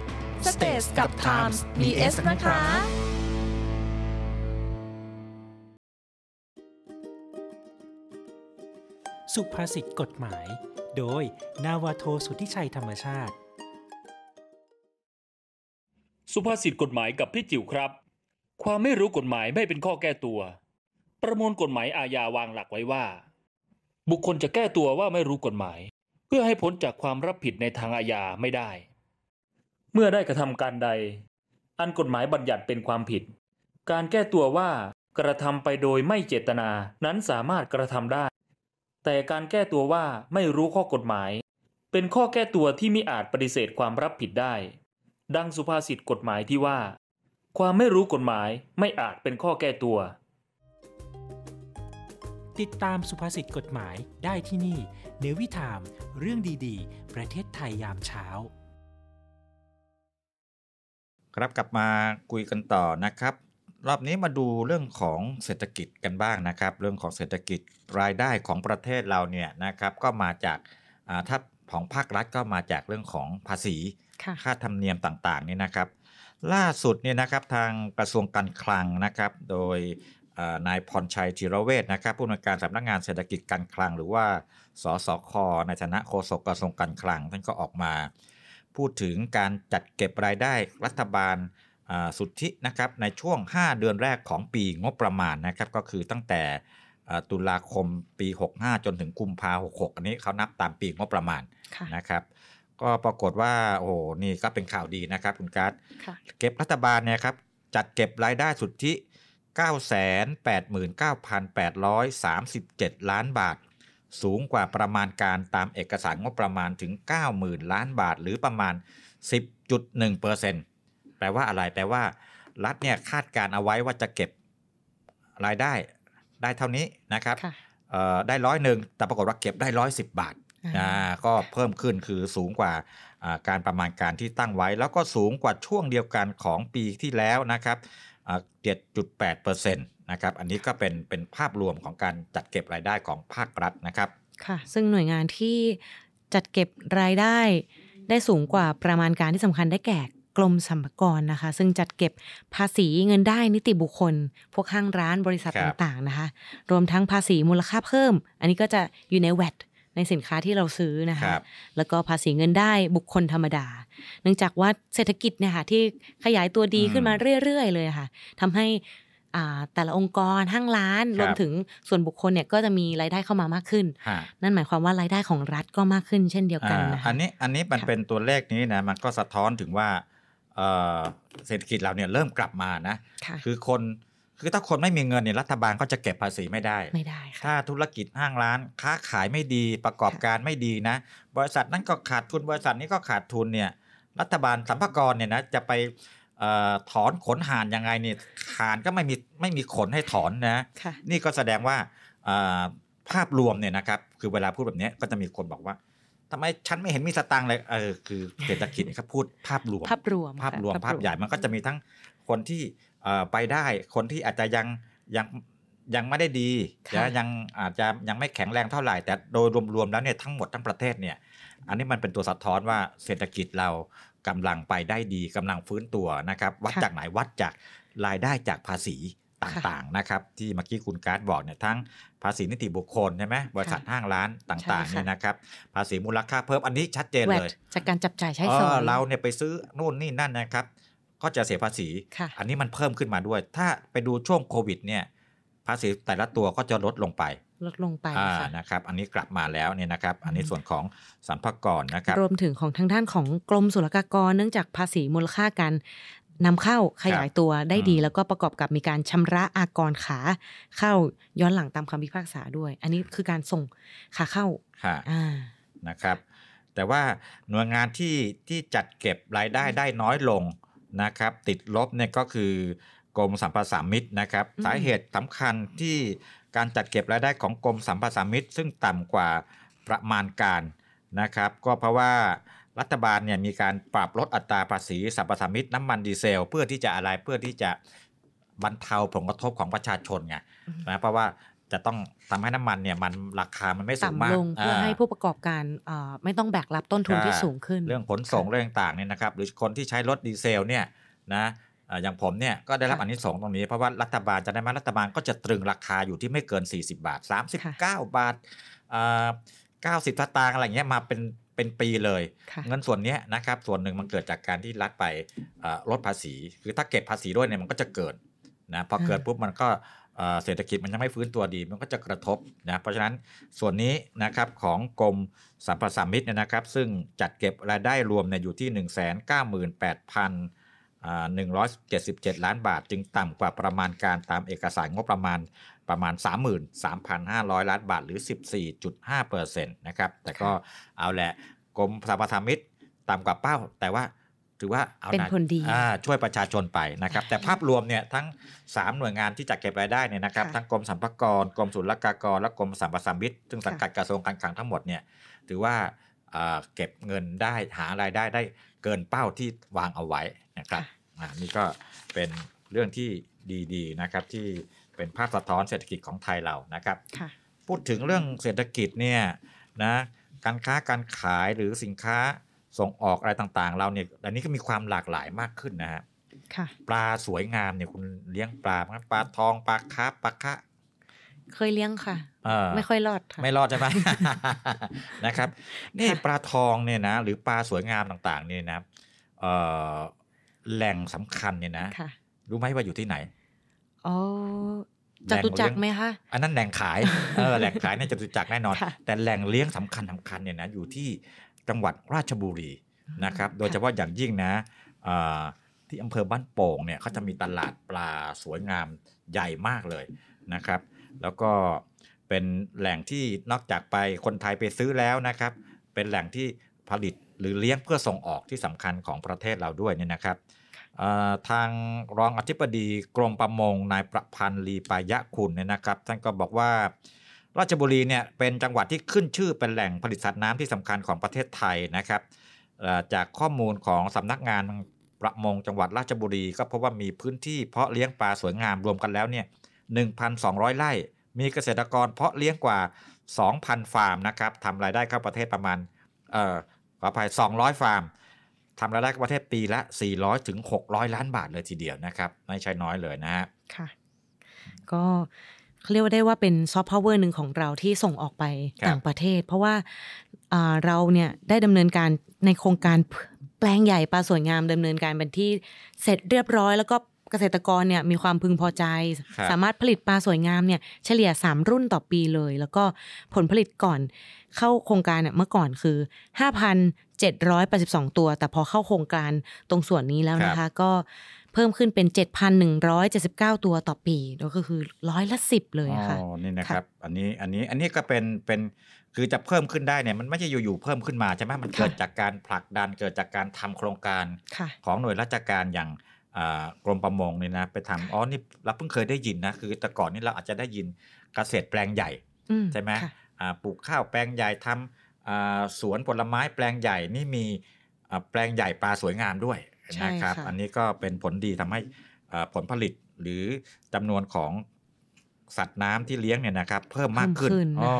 States กับ Times BS นะคะสุภาษิตกฎหมายโดยนาวาโทสุทธิชัยธรรมชาติสุภาษิตกฎหมายกับพี่จิ๋วครับความไม่รู้กฎหมายไม่เป็นข้อแก้ตัวประมวลกฎหมายอาญาวางหลักไว้ว่าบุคคลจะแก้ตัวว่าไม่รู้กฎหมายเพื่อให้พ้นจากความรับผิดในทางอาญาไม่ได้เมื่อได้กระทำการใดอันกฎหมายบัญญัติเป็นความผิดการแก้ตัวว่ากระทำไปโดยไม่เจตนานั้นสามารถกระทำได้แต่การแก้ตัวว่าไม่รู้ข้อกฎหมายเป็นข้อแก้ตัวที่มิอาจปฏิเสธความรับผิดได้ดังสุภาษิตกฎหมายที่ว่าความไม่รู้กฎหมายไม่อาจเป็นข้อแก้ตัวติดตามสุภาษิตกฎหมายได้ที่นี่เนวิไทม์เรื่องดีๆประเทศไทยยามเช้าครับกลับมาคุยกันต่อนะครับรอบนี้มาดูเรื่องของเศรษฐกิจกันบ้างนะครับเรื่องของเศรษฐกิจรายได้ของประเทศเราเนี่ยนะครับก็มาจากถ้าของภาครัฐก็มาจากเรื่องของภาษีค่าธรรมเนียมต่างๆนี่นะครับล่าสุดเนี่ยนะครับทางกระทรวงการคลังนะครับโดยนายพรชัยธีรเวชนะครับผู้อำนวยการสำนักงานเศรษฐกิจการคลังหรือว่าสสคในฐานะโฆษกกระทรวงการคลังท่านก็ออกมาพูดถึงการจัดเก็บรายได้รัฐบาลสุทธินะครับในช่วง5เดือนแรกของปีงบประมาณนะครับก็คือตั้งแต่ตุลาคมปี65จนถึงกุมภาพันธ์66อันนี้เขานับตามปีงบประมาณนะครับก็ปรากฏว่าโอ้โหนี่ก็เป็นข่าวดีนะครับคุณการ์ดเก็บรัฐบาลเนี่ยครับจัดเก็บรายได้สุทธิ 989,837 ล้านบาทสูงกว่าประมาณการตามเอกสารงบประมาณถึง 90,000 ล้านบาทหรือประมาณ 10.1% แปลว่าอะไรแปลว่ารัฐเนี่ยคาดการเอาไว้ว่าจะเก็บรายได้เท่านี้นะครับได้100แต่ปรากฏว่าเก็บได้110 บาทก็เพิ่มขึ้นคือสูงกว่าการประมาณการที่ตั้งไว้แล้วก็สูงกว่าช่วงเดียวกันของปีที่แล้วนะครับ 7.8% นะครับอันนี้ก็เป็นภาพรวมของการจัดเก็บรายได้ของภาครัฐนะครับค่ะซึ่งหน่วยงานที่จัดเก็บรายได้ได้สูงกว่าประมาณการที่สำคัญได้แก่กรมสรรพากรนะคะซึ่งจัดเก็บภาษีเงินได้นิติบุคคลพวกห้างร้านบริษัทต่างๆนะคะรวมทั้งภาษีมูลค่าเพิ่มอันนี้ก็จะอยู่ใน VATในสินค้าที่เราซื้อนะคะแล้วก็ภาษีเงินได้บุคคลธรรมดาเนื่องจากว่าเศรษฐกิจเนี่ยค่ะที่ขยายตัวดีขึ้นมาเรื่อยๆเลยค่ะทำให้แต่ละองค์กรห้างร้านรวมถึงส่วนบุคคลเนี่ยก็จะมีรายได้เข้ามามากขึ้นนั่นหมายความว่ารายได้ของรัฐก็มากขึ้นเช่นเดียวกันนะคะอันนี้มันเป็นตัวเลขนี้นะมันก็สะท้อนถึงว่าเศรษฐกิจเราเนี่ยเริ่มกลับมานะคือถ้าคนไม่มีเงินเนี่ยรัฐบาลก็จะเก็บภาษีไม่ได้ถ้าธุรกิจห้างร้านค้าขายไม่ดีประกอบการไม่ดีนะบริษัทนั้นก็ขาดทุนบริษัทนี้ก็ขาดทุนเนี่ยรัฐบาลสรรพากรเนี่ยนะจะไปถอนขนห่านยังไงเนี่ยห่านก็ไม่มีขนให้ถอนนะนี่ก็แสดงว่าภาพรวมเนี่ยนะครับคือเวลาพูดแบบนี้ก็จะมีคนบอกว่าทำไมฉันไม่เห็นมีสตางค์เลยคือเศรษฐกิจเนี่ยเขาพูดภาพรวมภาพใหญ่มันก็จะมีทั้งคนที่ไปได้คนที่อาจจะยัง ยังไม่ได้ดียังอาจจะยังไม่แข็งแรงเท่าไหร่แต่โดยรวมๆแล้วเนี่ยทั้งหมดทั้งประเทศเนี่ยอันนี้มันเป็นตัวสะท้อนว่าเศรษฐกิจเรากำลังไปได้ดีกำลังฟื้นตัวนะครับวัดจากไหนวัดจากรายได้จากภาษีต่างๆนะครับที่เมื่อกี้คุณการ์ดบอกเนี่ยทั้งภาษีนิติบุคคลใช่ไหมบริษัทห้างร้านต่างๆนี่นะครับภาษีมูลค่าเพิ่มอันนี้ชัดเจนเลยจากการจับจ่ายใช้สอยเราเนี่ยไปซื้อนู่นนี่นั่นนะครับก็จะเสียภาษีอันนี้มันเพิ่มขึ้นมาด้วยถ้าไปดูช่วงโควิดเนี่ยภาษีแต่ละตัวก็จะลดลงไปนะครับอันนี้กลับมาแล้วเนี่ยนะครับอันนี้ส่วนของสรรพากรนะครับรวมถึงของทางด้านของกรมศุลกากรเนื่องจากภาษีมูลค่าการนำเข้าขยายตัวได้ดีแล้วก็ประกอบกับมีการชำระอากรขาเข้าย้อนหลังตามคำพิพากษาด้วยอันนี้คือการส่งขาเข้านะครับแต่ว่าหน่วยงานที่จัดเก็บรายได้ได้น้อยลงนะครับติดลบเนี่ยก็คือกรมสรรพสามิตนะครับสาเหตุสำคัญที่การจัดเก็บรายได้ของกรมสรรพสามิตซึ่งต่ำกว่าประมาณการนะครับก็เพราะว่ารัฐบาลเนี่ยมีการปรับลดอัตราภาษีสรรพสามิตน้ำมันดีเซลเพื่อที่จะอะไรเพื่อที่จะบรรเทาผลกระทบของประชาชนไงนะเพราะว่าจะต้องทำให้น้ำมันเนี่ยมันราคามันไม่สูงมากเพื่อให้ผู้ประกอบการไม่ต้องแบกรับต้นทุนที่สูงขึ้นเรื่องขนส่งเรื่องต่างเนี่ยนะครับหรือคนที่ใช้รถดีเซลเนี่ยนะอย่างผมเนี่ยก็ได้รับอานิสงส์ตรงนี้เพราะว่ารัฐบาลจะได้มารัฐบาลก็จะตรึงราคาอยู่ที่ไม่เกิน40บาท39บาท90สตางค์อะไรเงี้ยมาเป็นปีเลยเงินส่วนนี้นะครับส่วนหนึ่งมันเกิดจากการที่รัฐไปลดภาษีคือถ้าเก็บภาษีด้วยเนี่ยมันก็จะเกิดนะพอเกิดปุ๊บมันก็เศรษฐกิจมันยังไม่ฟื้นตัวดีมันก็จะกระทบนะเพราะฉะนั้นส่วนนี้นะครับของกรมสรรพสามิตเนี่ยนะครับซึ่งจัดเก็บรายได้รวมเนี่ยอยู่ที่ 198,177 ล้านบาทจึงต่ำกว่าประมาณการตามเอกสารงบประมาณ 33,500 ล้านบาทหรือ 14.5% นะครับแต่ก็เอาแหละกรมสรรพสามิตต่ำกว่าเป้าแต่ว่าถือว่าเอาเป็นผลดีช่วยประชาชนไปนะครับแต่ภาพรวมเนี่ยทั้ง3หน่วยงานที่จัดเก็บรายได้เนี่ยนะครับทั้งกรมสรรพากรกรมศุลกากรและกรมสรรพสามิตซึ่งสังกัดกระทรวงการคลังทั้งหมดเนี่ยถือว่าเก็บเงินได้หารายได้ได้เกินเป้าที่วางเอาไว้นะครับนี่ก็เป็นเรื่องที่ดีๆนะครับที่เป็นภาพสะท้อนเศรษฐกิจของไทยเรานะครับพูดถึงเรื่องเศรษฐกิจเนี่ยนะการค้าการขายหรือสินค้าส่งออกอะไรต่างๆเราเนี่ยอันนี้ก็มีความหลากหลายมากขึ้นนะฮะปลาสวยงามเนี่ยคุณเลี้ยงปลาปลาทองปลาคาร์ปปลาคะเคยเลี้ยงค่ะไม่ค่อยรอดค่ะไม่รอดใช่ไหม นะครับนี่ปลาทองเนี่ยนะหรือปลาสวยงามต่างๆเนี่ยนะแหล่งสำคัญเนี่ยนะรู้ไหมว่าอยู่ที่ไหนอ๋อจตุจักรไหมคะอันนั้นแหล่งขายแหล่งขายในจตุจักรแน่นอนแต่แหล่งเลี้ยงสำคัญเนี่ยนะอยู่ที่จังหวัดราชบุรีนะครับโดยเฉพาะอย่างยิ่งนะที่อำเภอบ้านโป่งเนี่ยเขาจะมีตลาดปลาสวยงามใหญ่มากเลยนะครับแล้วก็เป็นแหล่งที่นอกจากไปคนไทยไปซื้อแล้วนะครับเป็นแหล่งที่ผลิตหรือเลี้ยงเพื่อส่งออกที่สำคัญของประเทศเราด้วยเนี่ยนะครับทางรองอธิบดีกรมประมงนายประพันธ์ลีปายะคุณเนี่ยนะครับท่านก็บอกว่าราชบุรีเนี่ยเป็นจังหวัดที่ขึ้นชื่อเป็นแหล่งผลิตสัตว์น้ำที่สำคัญของประเทศไทยนะครับจากข้อมูลของสำนักงานประมงจังหวัดราชบุรีก็พบว่ามีพื้นที่เพาะเลี้ยงปลาสวยงามรวมกันแล้วเนี่ย 1,200 ไร่มีเกษตรกรเพาะเลี้ยงกว่า 2,000 ฟาร์มนะครับทำรายได้เข้าประเทศประมาณขออภัย200 ฟาร์มทำรายได้เข้าประเทศปีละ 400-600 ล้านบาทเลยทีเดียวนะครับไม่ใช่น้อยเลยนะฮะค่ะก็เรียกว่าได้ว่าเป็นซอฟต์พาวเวอร์หนึ่งของเราที่ส่งออกไปต่างประเทศเพราะว่าเราเนี่ยได้ดำเนินการในโครงการแปลงใหญ่ปลาสวยงามดำเนินการเป็นที่เสร็จเรียบร้อยแล้วก็เกษตรกรเนี่ยมีความพึงพอใจสามารถผลิตปลาสวยงามเนี่ยเฉลี่ย3รุ่นต่อปีเลยแล้วก็ผลผลิตก่อนเข้าโครงการเนี่ยเมื่อก่อนคือ 5,782 ตัวแต่พอเข้าโครงการตรงส่วนนี้แล้วนะคะก็เพิ่มขึ้นเป็น 7,179 ตัวต่อปีก็คือ110%เลยค่ะอ๋อนี่นะครับอันนี้ก็เป็นคือจะเพิ่มขึ้นได้เนี่ยมันไม่ใช่อยู่ๆเพิ่มขึ้นมาใช่ไหมมันเกิดจากการผลักดันเกิดจากการทำโครงการของหน่วยราชการอย่างกรมประมงเนี่ยนะไปทำอ๋อนี่เราเพิ่งเคยได้ยินนะคือแต่ก่อนนี่เราอาจจะได้ยินเกษตรแปลงใหญ่ใช่ไหมปลูกข้าวแปลงใหญ่ทำสวนผลไม้แปลงใหญ่นี่มีแปลงใหญ่ปลาสวยงามด้วยนะครับอันนี้ก็เป็นผลดีทำให้ผลผลิตหรือจำนวนของ สัตว์น้ำที่เลี้ยงเนี่ยนะครับเพิ่มมากขึ้น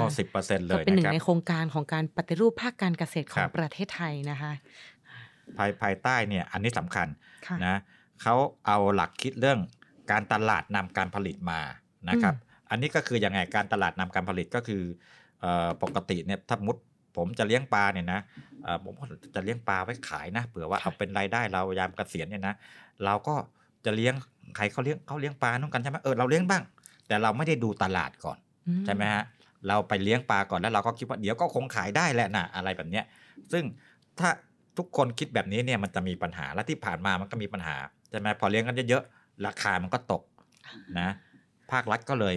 10%เลยนะครับเป็นหนึ่งในโครงการของการปฏิรูปภาคการเกษตรของประเทศไทยนะคะภายใต้เนี่ยอันนี้สำคัญนะเขาเอาหลักคิดเรื่องการตลาดนำการผลิตมานะครับอันนี้ก็คือยังไงการตลาดนำการผลิตก็คือปกติเนี่ยถ้ามุดผมจะเลี้ยงปลาเนี่ยนะผมจะเลี้ยงปลาไว้ขายนะเผื่อว่าเอาเป็นรายได้เรายามเกษียณเนี่ยนะเราก็จะเลี้ยงใครเขาเลี้ยงปลาน้องกันใช่ไหมเราเลี้ยงบ้างแต่เราไม่ได้ดูตลาดก่อนใช่ไหมฮะเราไปเลี้ยงปลาก่อนแล้วเราก็คิดว่าเดี๋ยวก็คงขายได้แหละนะอะไรแบบเนี้ยซึ่งถ้าทุกคนคิดแบบนี้เนี่ยมันจะมีปัญหาและที่ผ่านมามันก็มีปัญหาใช่ไหมพอเลี้ยงกันเยอะๆราคามันก็ตกนะภาครัฐก็เลย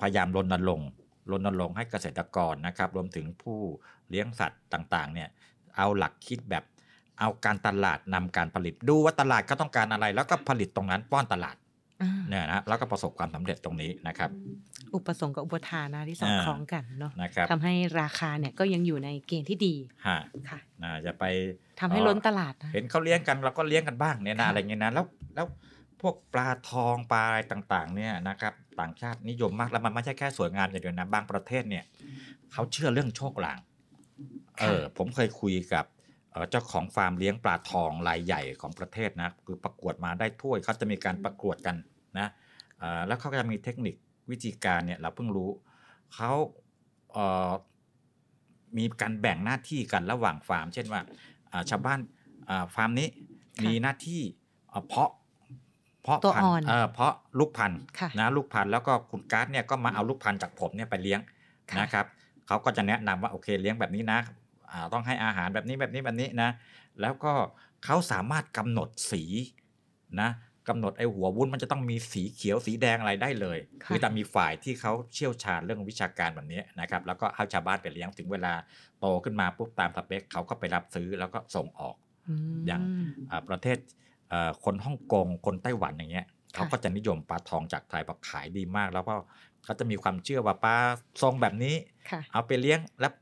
พยายามรณรงค์ให้เกษตรกรนะครับรวมถึงผู้เลี้ยงสัตว์ต่างๆเนี่ยเอาหลักคิดแบบเอาการตลาดนำการผลิตดูว่าตลาดก็ต้องการอะไรแล้วก็ผลิตตรงนั้นป้อนตลาดเนี่ยนะแล้วก็ประสบความสำเร็จตรงนี้นะครับอุปสงค์กับอุปทานนะที่สอดคล้องกันเนาะทำให้ราคาเนี่ยก็ยังอยู่ในเกณฑ์ที่ดีค่ะจะไปทำให้ล้นตลาดเห็นเขาเลี้ยงกันเราก็เลี้ยงกันบ้างเนี่ยนะอะไรเงี้ยนะแล้วพวกปลาทองปลาอะไรต่างๆเนี่ยนะครับต่างชาตินิยมมากแล้วมันไม่ใช่แค่สวยงามอย่างเดียวนะบางประเทศเนี่ยเขาเชื่อเรื่องโชคลางผมเคยคุยกับเจ้าของฟาร์มเลี้ยงปลาทองรายใหญ่ของประเทศนะคือประกวดมาได้ถ้วยเขาจะมีการประกวดกันนะแล้วเขาก็จะมีเทคนิควิธีการเนี่ยเราเพิ่งรู้เขามีการแบ่งหน้าที่กันระหว่างฟาร์มเช่นว่าชาวบ้านฟาร์มนี้มีหน้าที่เพาะพันธุ์เพาะลูกพันธุ์นะลูกพันธุ์แล้วก็คุณการ์ดเนี่ยก็มาเอาลูกพันธุ์จากผมเนี่ยไปเลี้ยงนะครับเขาก็จะแนะนำว่าโอเคเลี้ยงแบบนี้นะต้องให้อาหารแบบนี้นะแล้วก็เขาสามารถกำหนดสีนะกำหนดไอ้หัววุ้นมันจะต้องมีสีเขียวสีแดงอะไรได้เลยคือแต่มีฝ่ายที่เขาเชี่ยวชาญเรื่องวิชาการแบบนี้นะครับแล้วก็ให้ชาวบ้านไปเลี้ยงถึงเวลาโตขึ้นมาปุ๊บตามสเปคเขาก็ไปรับซื้อแล้วก็ส่งออกอย่างประเทศคนฮ่องกงคนไต้หวันอย่างเงี้ยเขาก็จะนิยมปลาทองจากไทยเพราะขายดีมากแล้วก็เขาจะมีความเชื่อว่าปลาทรงแบบนี้เอาไปเลี้ยงแล้ว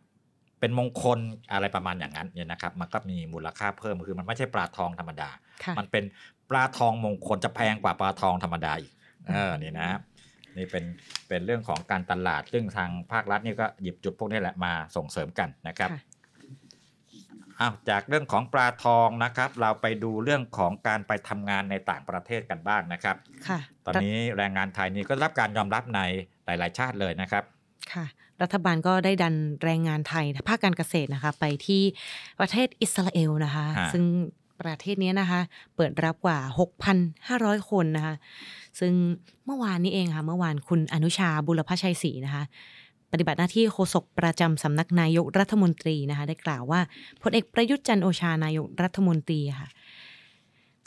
เป็นมงคลอะไรประมาณอย่างนั้นเนี่ยนะครับมันก็มีมูลค่าเพิ่มคือมันไม่ใช่ปลาทองธรรมดามันเป็นปลาทองมงคลจะแพงกว่าปลาทองธรรมดาอีกนี่นะนี่เป็นเรื่องของการตลาดซึ่งทางภาครัฐนี่ก็หยิบจุดพวกนี้แหละมาส่งเสริมกันนะครับจากเรื่องของปลาทองนะครับเราไปดูเรื่องของการไปทำงานในต่างประเทศกันบ้างนะครับตอนนี้แรงงานไทยนี่ก็ได้รับการยอมรับในหลายๆชาติเลยนะครับค่ะรัฐบาลก็ได้ดันแรงงานไทยภาคการเกษตรนะคะไปที่ประเทศอิสราเอลนะคะซึ่งประเทศนี้นะคะเปิดรับกว่า 6,500 คนนะคะซึ่งเมื่อวานนี้เองค่ะเมื่อวานคุณอนุชาบุรพชัยศรีนะคะปฏิบัติหน้าที่โฆษกประจำสำนักนายกรัฐมนตรีนะคะได้กล่าวว่าพลเอกประยุทธ์จันทร์โอชานายกรัฐมนตรีค่ะ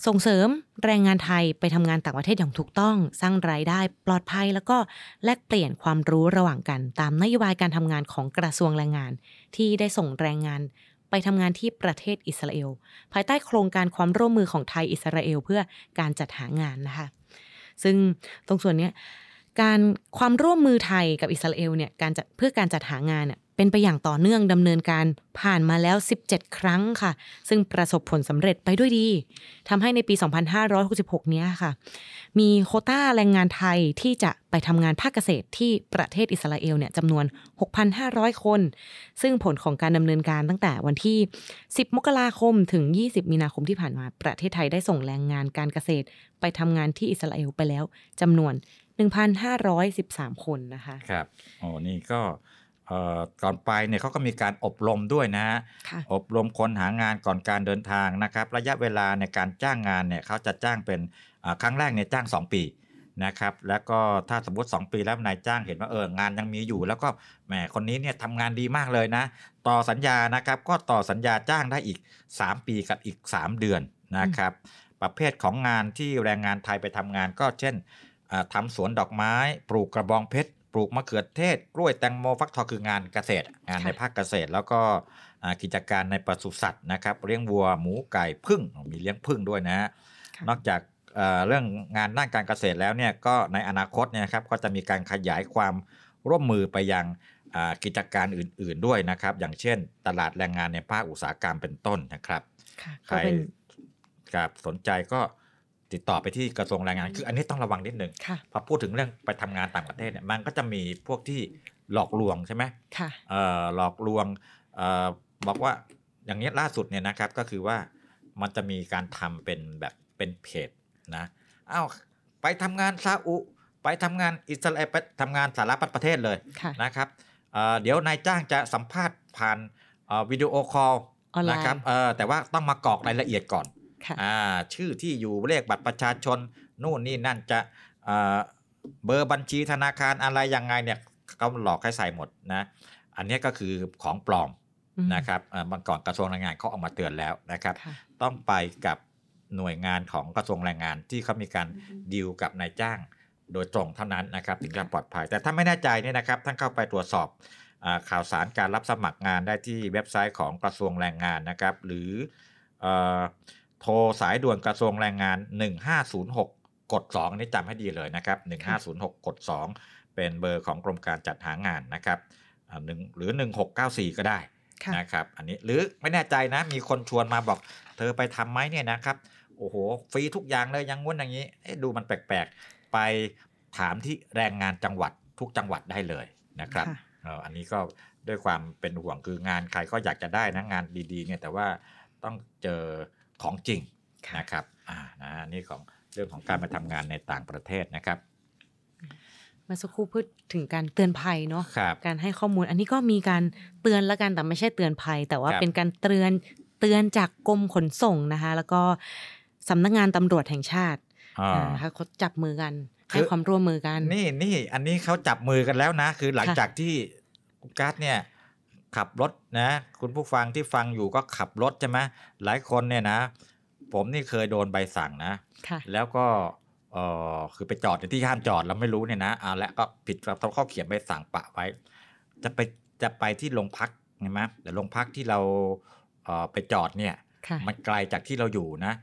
ส่งเสริมแรงงานไทยไปทำงานต่างประเทศอย่างถูกต้องสร้างรายได้ปลอดภัยแล้วก็แลกเปลี่ยนความรู้ระหว่างกันตามนโยบายการทำงานของกระทรวงแรงงานที่ได้ส่งแรงงานไปทำงานที่ประเทศอิสราเอลภายใต้โครงการความร่วมมือของไทยอิสราเอลเพื่อการจัดหางานนะคะซึ่งตรงส่วนนี้การความร่วมมือไทยกับอิสราเอลเนี่ยเพื่อการจัดหางานเนี่ยเป็นไปอย่างต่อเนื่องดำเนินการผ่านมาแล้ว17ครั้งค่ะซึ่งประสบผลสำเร็จไปด้วยดีทำให้ในปี2566เนี้ยค่ะมีโควต้าแรงงานไทยที่จะไปทำงานภาคเกษตรที่ประเทศอิสราเอลเนี่ยจำนวน 6,500 คนซึ่งผลของการดำเนินการตั้งแต่วันที่10มกราคมถึง20มีนาคมที่ผ่านมาประเทศไทยได้ส่งแรงงานการเกษตรไปทำงานที่อิสราเอลไปแล้วจำนวน1,513 คนนะคะครับอ๋อนี่ก็ก่อนไปเนี่ยเขาก็มีการอบรมด้วยนะฮะอบรมคนหางานก่อนการเดินทางนะครับระยะเวลาในการจ้างงานเนี่ยเขาจะจ้างเป็นครั้งแรกเนี่ยจ้าง2ปีนะครับแล้วก็ถ้าสมมติ2ปีแล้วนายจ้างเห็นว่างานยังมีอยู่แล้วก็แหมคนนี้เนี่ยทำงานดีมากเลยนะต่อสัญญานะครับก็ต่อสัญญาจ้างได้อีก3ปีกับอีก3เดือนนะครับประเภทของงานที่แรงงานไทยไปทำงานก็เช่นทำสวนดอกไม้ปลูกกระบองเพชรปลูกมะเขือเทศกล้วยแตงโมฟักทองคืองานเกษตรงานในภาคเกษตรแล้วก็กิจการในปศุสัตว์นะครับเลี้ยงวัวหมูไก่ผึ้งมีเลี้ยงผึ้งด้วยนะนอกจากเรื่องงานด้านการเกษตรแล้วเนี่ยก็ในอนาคตเนี่ยครับก็จะมีการขยายความร่วมมือไปยังกิจการอื่นๆด้วยนะครับอย่างเช่นตลาดแรงงานในภาคอุตสาหกรรมเป็นต้นนะครับใครสนใจก็ ติดต่อไปที่กระทรวงแรงงานคืออันนี้ต้องระวังนิดนึงพอพูดถึงเรื่องไปทำงานต่างประเทศเนี่ยมันก็จะมีพวกที่หลอกลวงใช่ไหมหลอกลวงบอกว่าอย่างนี้ล่าสุดเนี่ยนะครับก็คือว่ามันจะมีการทำเป็นแบบเป็นเพจนะอ้าวไปทำงานซาอุไปทำงานอิสราเอลไปทำงานสารพัดประเทศเลยนะครับเดี๋ยวนายจ้างจะสัมภาษณ์ผ่านวิดีโอคอลนะครับแต่ว่าต้องมากรอกรายละเอียดก่อนชื่อที่อยู่เลขบัตรประชาชนนู่นนี่นั่นจะเบอร์บัญชีธนาคารอะไรยังไงเนี่ยเขาหลอกให้ใส่หมดนะอันนี้ก็คือของปลอมนะครับเมื่อก่อนกระทรวงแรงงานเขาออกมาเตือนแล้วนะครับต้องไปกับหน่วยงานของกระทรวงแรงงานที่เขามีการดีลกับนายจ้างโดยตรงเท่านั้นนะครับถึงจะปลอดภัยแต่ถ้าไม่แน่ใจเนี่ยนะครับท่านเข้าไปตรวจสอบข่าวสารการรับสมัครงานได้ที่เว็บไซต์ของกระทรวงแรงงานนะครับหรือโทรสายด่วนกระทรวงแรงงาน1506 กด 2อันนี้จำให้ดีเลยนะครับ1506 กด 2เป็นเบอร์ของกรมการจัดหางานนะครับหรือ1694ก็ได้นะครับอันนี้หรือไม่แน่ใจนะมีคนชวนมาบอกเธอไปทำไหมเนี่ยนะครับโอ้โหฟรีทุกอย่างเลยยังงุ้นอย่างนี้ดูมันแปลกๆไปถามที่แรงงานจังหวัดทุกจังหวัดได้เลยนะครับอันนี้ก็ด้วยความเป็นห่วงคืองานใครก็อยากจะได้นะงานดีๆเนี่ยแต่ว่าต้องเจอของจริงนะครับนี่ของเรื่องของการมาทำงานในต่างประเทศนะครับมาสักครู่พูดถึงการเตือนภัยเนาะการให้ข้อมูลอันนี้ก็มีการเตือนละกันแต่ไม่ใช่เตือนภัยแต่ว่าเป็นการเตือนจากกรมขนส่งนะคะแล้วก็สำนักงานตำรวจแห่งชาตินะคะเขาจับมือกันให้ความร่วมมือกันนี่อันนี้เขาจับมือกันแล้วนะคือหลังจากที่คุณกัสเนี่ยขับรถนะคุณผู้ฟังที่ฟังอยู่ก็ขับรถใช่ไหมหลายคนเนี่ยนะผมนี่เคยโดนใบสั่งนะแล้วก็คือไปจอดในที่ห้ามจอดแล้วไม่รู้เนี่ยนะและก็ผิดตามข้อเขียนใบสั่งปะไว้จะไปที่โรงพักใช่ไหมแต่โรงพักที่เราไปจอดเนี่ยมันไกลจากที่เราอยู่นะ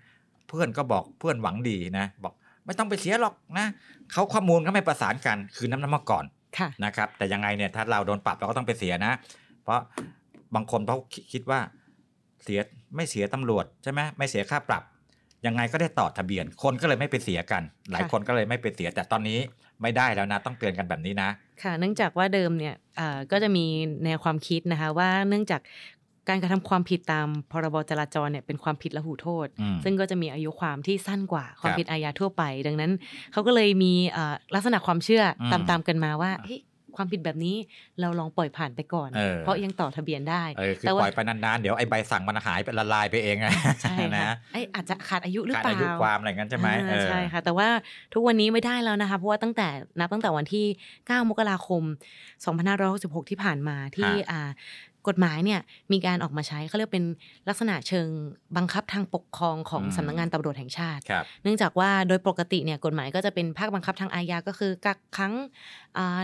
เพื่อนก็บอกเพื่อนหวังดีนะบอกไม่ต้องไปเสียหรอกนะเขาข้อมูลก็ไม่ประสานกันคือน้ำมาก่อนนะครับแต่ยังไงเนี่ยถ้าเราโดนปรับเราก็ต้องไปเสียนะเพราะบางคนเขาคิดว่าเสียไม่เสียตำรวจใช่ไหมไม่เสียค่าปรับยังไงก็ได้ต่อทะเบียนคนก็เลยไม่ไปเสียกันหลายคนก็เลยไม่ไปเสียแต่ตอนนี้ไม่ได้แล้วนะต้องเตือนกันแบบนี้นะค่ะเนื่องจากว่าเดิมเนี่ยก็จะมีแนวความคิดนะคะว่าเนื่องจากการกระทำความผิดตามพรบจราจรเนี่ยเป็นความผิดละหูโทษซึ่งก็จะมีอายุความที่สั้นกว่าความผิดอาญาทั่วไปดังนั้นเขาก็เลยมีลักษณะความเชื่อตามกันมาว่าความผิดแบบนี้เราลองปล่อยผ่านไปก่อนเพราะยังต่อทะเบียนได้คือปล่อยไปนานๆเดี๋ยวไอ้ใบสั่งมันหายไปละลายไปเองใช่นะอาจจะขาดอายุหรือเปล่าขาดอายุความอะไรงั้นใช่ไหมใช่ค่ะแต่ว่าทุกวันนี้ไม่ได้แล้วนะคะเพราะว่าตั้งแต่วันที่9 มกราคม 2566ที่ผ่านมาที่กฎหมายเนี่ยมีการออกมาใช้เขาเรียกเป็นลักษณะเชิงบังคับทางปกครองของสำนักงานตำรวจแห่งชาติเนื่องจากว่าโดยปกติเนี่ยกฎหมายก็จะเป็นภาคบังคับทางอาญาก็คือกักขัง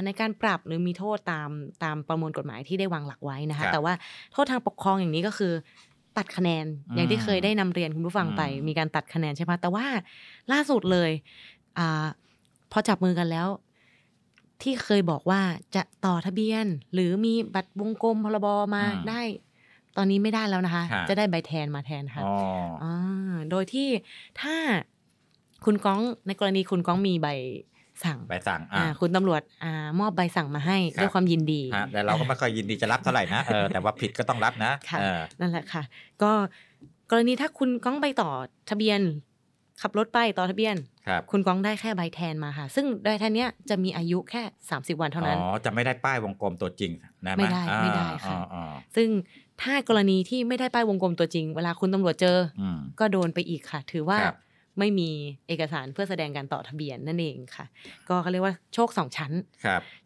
ในการปรับหรือมีโทษตามประมวลกฎหมายที่ได้วางหลักไว้นะคะแต่ว่าโทษทางปกครองอย่างนี้ก็คือตัดคะแนนอย่างที่เคยได้นำเรียนคุณผู้ฟังไปมีการตัดคะแนนใช่ไหมแต่ว่าล่าสุดเลยพอจับมือกันแล้วที่เคยบอกว่าจะต่อทะเบียนหรือมีบัตรวงกลมพรบมาได้ตอนนี้ไม่ได้แล้วนะคะจะได้ใบแทนมาแทนค่ะโดยที่ถ้าคุณก้องในกรณีคุณก้องมีใบสั่งคุณตำรวจมอบใบสั่งมาให้ด้วยความยินดีแต่เราก็ไม่ค่อยยินดีจะรับเท่าไหร่นะแต่ว่าผิดก็ต้องรับนะนั่นแหละค่ะก็กรณีถ้าคุณก้องไปต่อทะเบียนขับรถไปต่อทะเบียน คุณก้องได้แค่ใบแทนมาค่ะซึ่งใบแทนเนี้ยจะมีอายุแค่30วันเท่านั้นจะไม่ได้ป้ายวงกลมตัวจริงนะไม่ได้ค่ะซึ่งถ้ากรณีที่ไม่ได้ป้ายวงกลมตัวจริงเวลาคุณตำรวจเจอก็โดนไปอีกค่ะถือว่าไม่มีเอกสารเพื่อแสดงการต่อทะเบียนนั่นเองค่ะก็เขาเรียกว่าโชค2ชั้น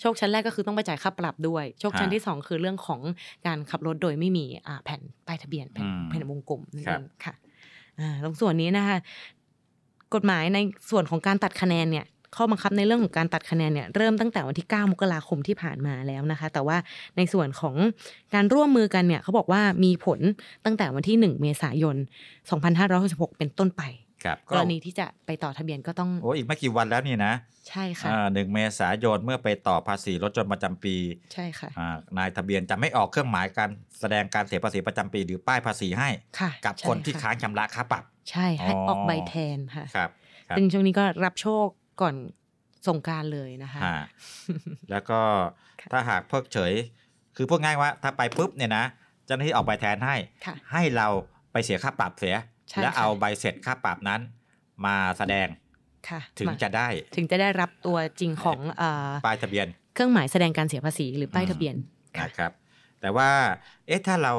โชคชั้นแรกก็คือต้องไปจ่ายค่าปรับด้วยโชคชั้นที่2คือเรื่องของการขับรถโดยไม่มีแผ่นป้ายทะเบียนแผ่นวงกลมนั่นเองค่ะตรงส่วนนี้นะคะกฎหมายในส่วนของการตัดคะแนนเนี่ยข้อบังคับในเรื่องของการตัดคะแนนเนี่ยเริ่มตั้งแต่วันที่9 มกราคมที่ผ่านมาแล้วนะคะแต่ว่าในส่วนของการร่วมมือกันเนี่ยเขาบอกว่ามีผลตั้งแต่วันที่1 เมษายน 2566เป็นต้นไปกรณีที่จะไปต่อทะเบียนก็ต้องอีกไม่กี่วันแล้วนี่นะใช่ค่ะ1 เมษายนเมื่อไปต่อภาษีรถยนต์ประจำปีใช่ค่ะนายทะเบียนจะไม่ออกเครื่องหมายการแสดงการเสียภาษีประจำปีหรือป้ายภาษีให้กับคนที่ค้างชำระค่าปรับใช่ให้ออกใบแทนค่ะ ซึ่งช่วงนี้ก็รับโชคก่อนสงกรานต์เลยนะคะแล้วก็ถ้าหากเพิกเฉยคือพูดง่ายว่าถ้าไปปุ๊บเนี่ยนะเจ้าหน้าที่ออกใบแทนให้เราไปเสียค่าปรับเสียแล้วเอาใบเสร็จค่าปรับนั้นมาแสดงถึงจะได้รับตัวจริงของป้ายทะเบียนเครื่องหมายแสดงการเสียภาษีหรือป้ายทะเบียนนะครับแต่ว่าเอ๊ะถ้าเรา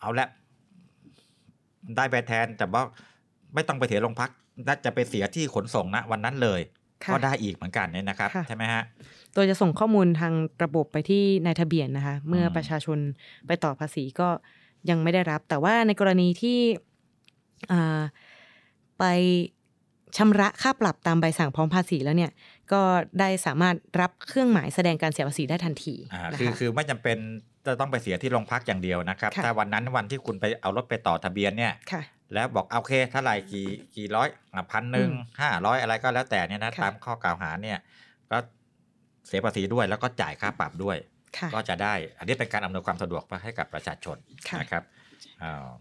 เอาละได้ใบแทนแต่ว่าไม่ต้องไปเสียโรงพักน่าจะไปเสียที่ขนส่งนะวันนั้นเลยก็ได้อีกเหมือนกันเนี่ยนะครับใช่ไหมฮะตัวจะส่งข้อมูลทางระบบไปที่นายทะเบียนนะคะเมื่อประชาชนไปต่อภาษีก็ยังไม่ได้รับแต่ว่าในกรณีที่ไปชำระค่าปรับตามใบสั่งพร้อมภาษีแล้วเนี่ยก็ได้สามารถรับเครื่องหมายแสดงการเสียภาษีได้ทันทีคือไม่จำเป็นจะต้องไปเสียที่โรงพักอย่างเดียวนะครับถ้าวันนั้นวันที่คุณไปเอารถไปต่อทะเบียนเนี่ยแล้วบอกโอเคเท่าไหร่กี่ร้อย 1,000 500อะไรก็แล้วแต่เนี่ยนะตามข้อกล่าวหาเนี่ยก็เสียภาษีด้วยแล้วก็จ่ายค่าปรับด้วยก็จะได้อันนี้เป็นการอำนวยความสะดวกให้กับประชาชนนะครับ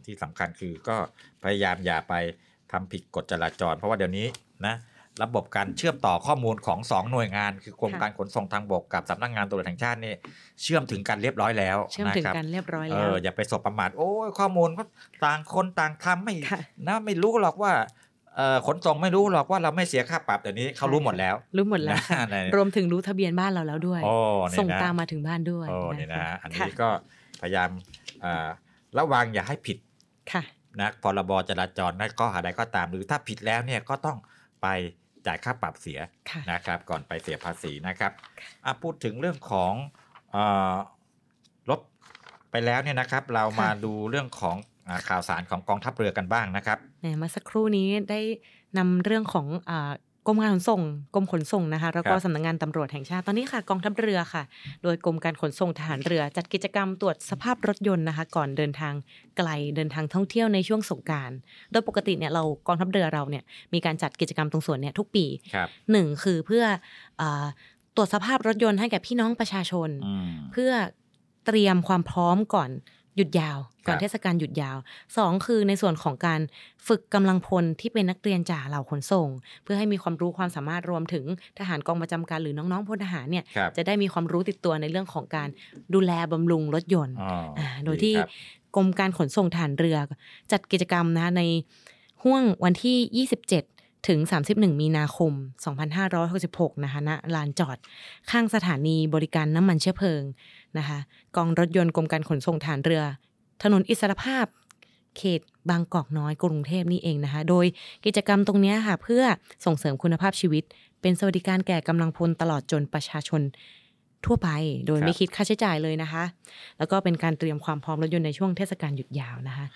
ที่สำคัญคือก็พยายามอย่าไปทำผิดกฎจราจรเพราะว่าเดี๋ยวนี้นะระบบการเชื่อมต่อข้อมูลของ2หน่วยงานคือกรมการขนส่งทางบกกับสำนักงานตำรวจแห่งชาตินี่เชื่อมถึงกันเรียบร้อยแล้วนะครับอย่าไปสบประมาทโอ้ยข้อมูลก็ต่างคนต่างทำไม่รู้หรอกว่าขนส่งไม่รู้หรอกว่าเราไม่เสียค่าปรับเดี๋ยวนี้เขารู้หมดแล้วรวมถึงรู้ทะเบียนบ้านเราแล้วด้วยส่งตามมาถึงบ้านด้วยนี่นะอันนี้ก็พยายามระวังอย่าให้ผิดนะพรบจราจรนั่นก็อะไรก็ตามหรือถ้าผิดแล้วเนี่ยก็ต้องไปจ่ายค่าปรับเสียนะครับก่อนไปเสียภาษีนะครับพูดถึงเรื่องของลบไปแล้วเนี่ยนะครับเรามาดูเรื่องของข่าวสารของกองทัพเรือกันบ้างนะครับเมื่อสักครู่นี้ได้นำเรื่องของกรมการขนส่งกรมขนส่งนะคะแล้วก็สำนักงานตำรวจแห่งชาติตอนนี้ค่ะกองทัพเรือค่ะโดยกรมการขนส่งทหารเรือจัดกิจกรรมตรวจสภาพรถยนต์นะคะก่อนเดินทางไกลเดินทางท่องเที่ยวในช่วงสงกรานต์โดยปกติเนี่ยเรากองทัพเรือเราเนี่ยมีการจัดกิจกรรมตรงส่วนเนี่ยทุกปีหนึ่งคือเพื่อตรวจสภาพรถยนต์ให้แก่พี่น้องประชาชนเพื่อเตรียมความพร้อมก่อนหยุดยาวก่อนเทศกาลหยุดยาวสองคือในส่วนของการฝึกกำลังพลที่เป็นนักเรียนจ่าเหล่าขนส่งเพื่อให้มีความรู้ความสามารถรวมถึงทหารกองประจำการหรือน้องๆพลทหารเนี่ยจะได้มีความรู้ติดตัวในเรื่องของการดูแลบำรุงรถยนต์โดยที่กรมการขนส่งทหารเรือจัดกิจกรรมนะในห้วงวันที่27ถึง31มีนาคม2566นะคะณลานจอดข้างสถานีบริการน้ำมันเชื้อเพลิงนะคะกองรถยนต์กรมการขนส่งทหารเรือถนนอิสรภาพเขตบางกอกน้อยกรุงเทพนี่เองนะคะโดยกิจกรรมตรงนี้ค่ะเพื่อส่งเสริมคุณภาพชีวิตเป็นสวัสดิการแก่กำลังพลตลอดจนประชาชนทั่วไปโดยไม่คิดค่าใช้จ่ายเลยนะคะแล้วก็เป็นการเตรียมความพร้อมรถยนต์ในช่วงเทศกาลหยุดยาวนะคะ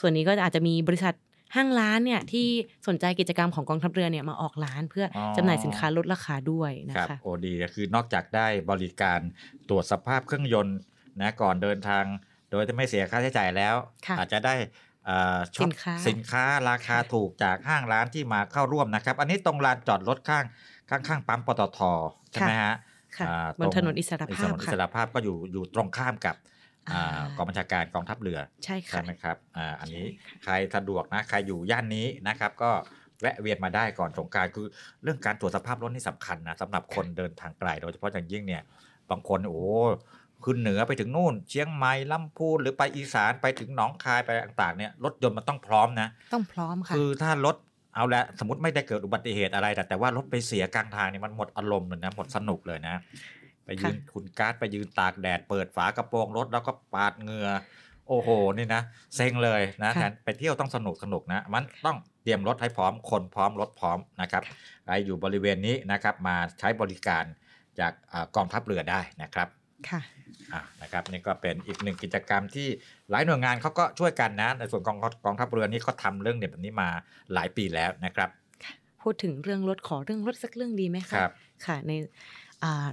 ส่วนนี้ก็อาจจะมีบริษัทห้างร้านเนี่ยที่สนใจกิจกรรมของกองทัพเรือเนี่ยมาออกร้านเพื่อจำหน่ายสินค้าลดราคาด้วยนะคะโอ้ดีคือนอกจากได้บริการตรวจสภาพเครื่องยนต์นะก่อนเดินทางโดยจะไม่เสียค่าใช้จ่ายแล้วอาจจะได้ช็อปสินค้าราคาถูกจากห้างร้านที่มาเข้าร่วมนะครับอันนี้ตรงลานจอดรถข้างปั๊มปตท.ใช่ไหมฮะบนถนนอิสรภาพค่ะถนนอิสรภาพก็อยู่ตรงข้ามกับกองบัญชาการกองทัพเรือใช่ไหมครับอันนี้ใครสะดวกนะใครอยู่ย่านนี้นะครับก็แวะเวียนมาได้ก่อนสงกรานต์คือเรื่องการตรวจสภาพรถนี่สำคัญนะสำหรับคนเดินทางไกลโดยเฉพาะอย่างยิ่งเนี่ยบางคนโอ้ขึ้นเหนือไปถึงนู่นเชียงใหม่ลำพูนหรือไปอีสานไปถึงหนองคายไปต่างๆเนี่ยรถยนต์มันต้องพร้อมนะต้องพร้อมค่ะคือถ้ารถเอาละสมมติไม่ได้เกิดอุบัติเหตุอะไรแต่ว่ารถไปเสียกลางทางเนี่ยมันหมดอารมณ์เลยนะหมดสนุกเลยนะไปยืนคุณการ์ดไปยืนตากแดดเปิดฝากระโปรงรถแล้วก็ปาดเหงื่อโอ้โหนี่นะเซ็งเลยนะแทนไปเที่ยวต้องสนุกนะมันต้องเตรียมรถให้พร้อมคนพร้อมรถพร้อมนะครับใครอยู่บริเวณนี้นะครับมาใช้บริการจากกองทัพเรือได้นะครับค่ะนะครับนี่ก็เป็นอีกหนึ่งกิจกรรมที่หลายหน่วยงานเขาก็ช่วยกันนะในส่วนกองทัพเรือนี่เขาทำเรื่องแบบนี้มาหลายปีแล้วนะครับพูดถึงเรื่องรถขอเรื่องรถสักเรื่องดีไหมคะค่ะใน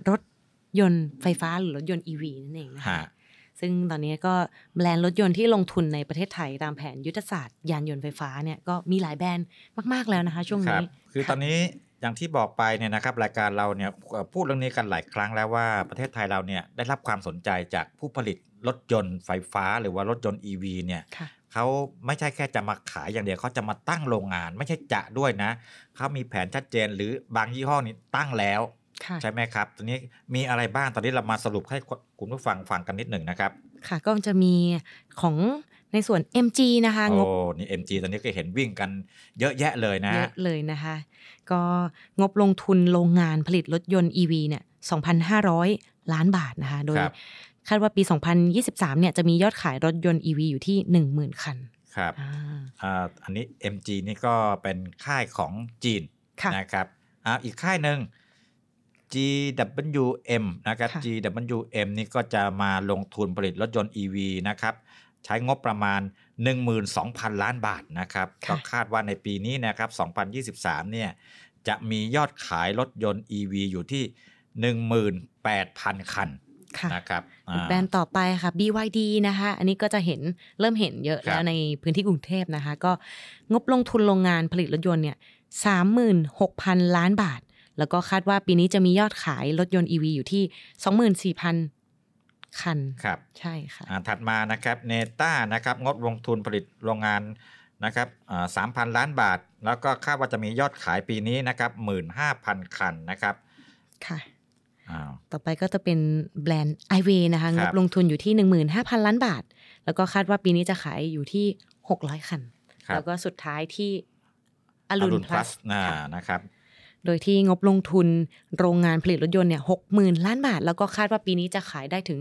รถยนต์ไฟฟ้าหรือรถยนต์ EV นั่นเองนะคะซึ่งตอนนี้ก็แบรนด์รถยนต์ที่ลงทุนในประเทศไทยตามแผนยุทธศาสตร์ยานยนต์ไฟฟ้าเนี่ยก็มีหลายแบรนด์มากๆแล้วนะคะช่วงนี้คือตอนนี้อย่างที่บอกไปเนี่ยนะครับรายการเราเนี่ยพูดเรื่องนี้กันหลายครั้งแล้วว่าประเทศไทยเราเนี่ยได้รับความสนใจจากผู้ผลิตรถยนต์ไฟฟ้าหรือว่ารถยนต์ EV เนี่ย เขาไม่ใช่แค่จะมาขายอย่างเดียวเขาจะมาตั้งโรงงานไม่ใช่จะด้วยนะเขามีแผนชัดเจนหรือบางยี่ห้อนี้ตั้งแล้วใช่ไหมครับตอนนี้มีอะไรบ้างตอนนี้เรามาสรุปให้คุณผู้ฟังฟังกันนิดหนึ่งนะครับค่ะก็จะมีของในส่วน MG นะคะงบนี่ MG ตอนนี้ก็เห็นวิ่งกันเยอะแยะเลยนะเยอะเลยนะคะก็งบลงทุนโรงงานผลิตรถยนต์ EV เนี่ย 2,500 ล้านบาทนะคะโดยคาดว่าปี2023เนี่ยจะมียอดขายรถยนต์ EV อยู่ที่ 10,000 คันครับอันนี้ MG นี่ก็เป็นค่ายของจีนนะครับอีกค่ายนึง GWM นะครับ GWM นี่ก็จะมาลงทุนผลิตรถยนต์ EV นะครับใช้งบประมาณ 12,000 ล้านบาทนะครับก็คาดว่าในปีนี้นะครับ2023เนี่ยจะมียอดขายรถยนต์ EV อยู่ที่ 18,000 คันนะครับแบรนด์ต่อไปค่ะ BYD นะคะอันนี้ก็จะเริ่มเห็นเยอะแล้วในพื้นที่กรุงเทพนะคะก็งบลงทุนโรงงานผลิตรถยนต์เนี่ย 36,000 ล้านบาทแล้วก็คาดว่าปีนี้จะมียอดขายรถยนต์ EV อยู่ที่ 24,000คันครับใช่ค่ะถัดมานะครับเนต้านะครับงบลงทุนผลิตโรงงานนะครับ3,000 ล้านบาทแล้วก็คาดว่าจะมียอดขายปีนี้นะครับ 15,000 คันนะครับค่ะต่อไปก็จะเป็นแบรนด์ iWay นะคะงบลงทุนอยู่ที่ 15,000 ล้านบาทแล้วก็คาดว่าปีนี้จะขายอยู่ที่600คันแล้วก็สุดท้ายที่อรุณ Plus นะครับโดยที่งบลงทุนโรงงานผลิตรถยนต์เนี่ย 60,000 ล้านบาทแล้วก็คาดว่าปีนี้จะขายได้ถึง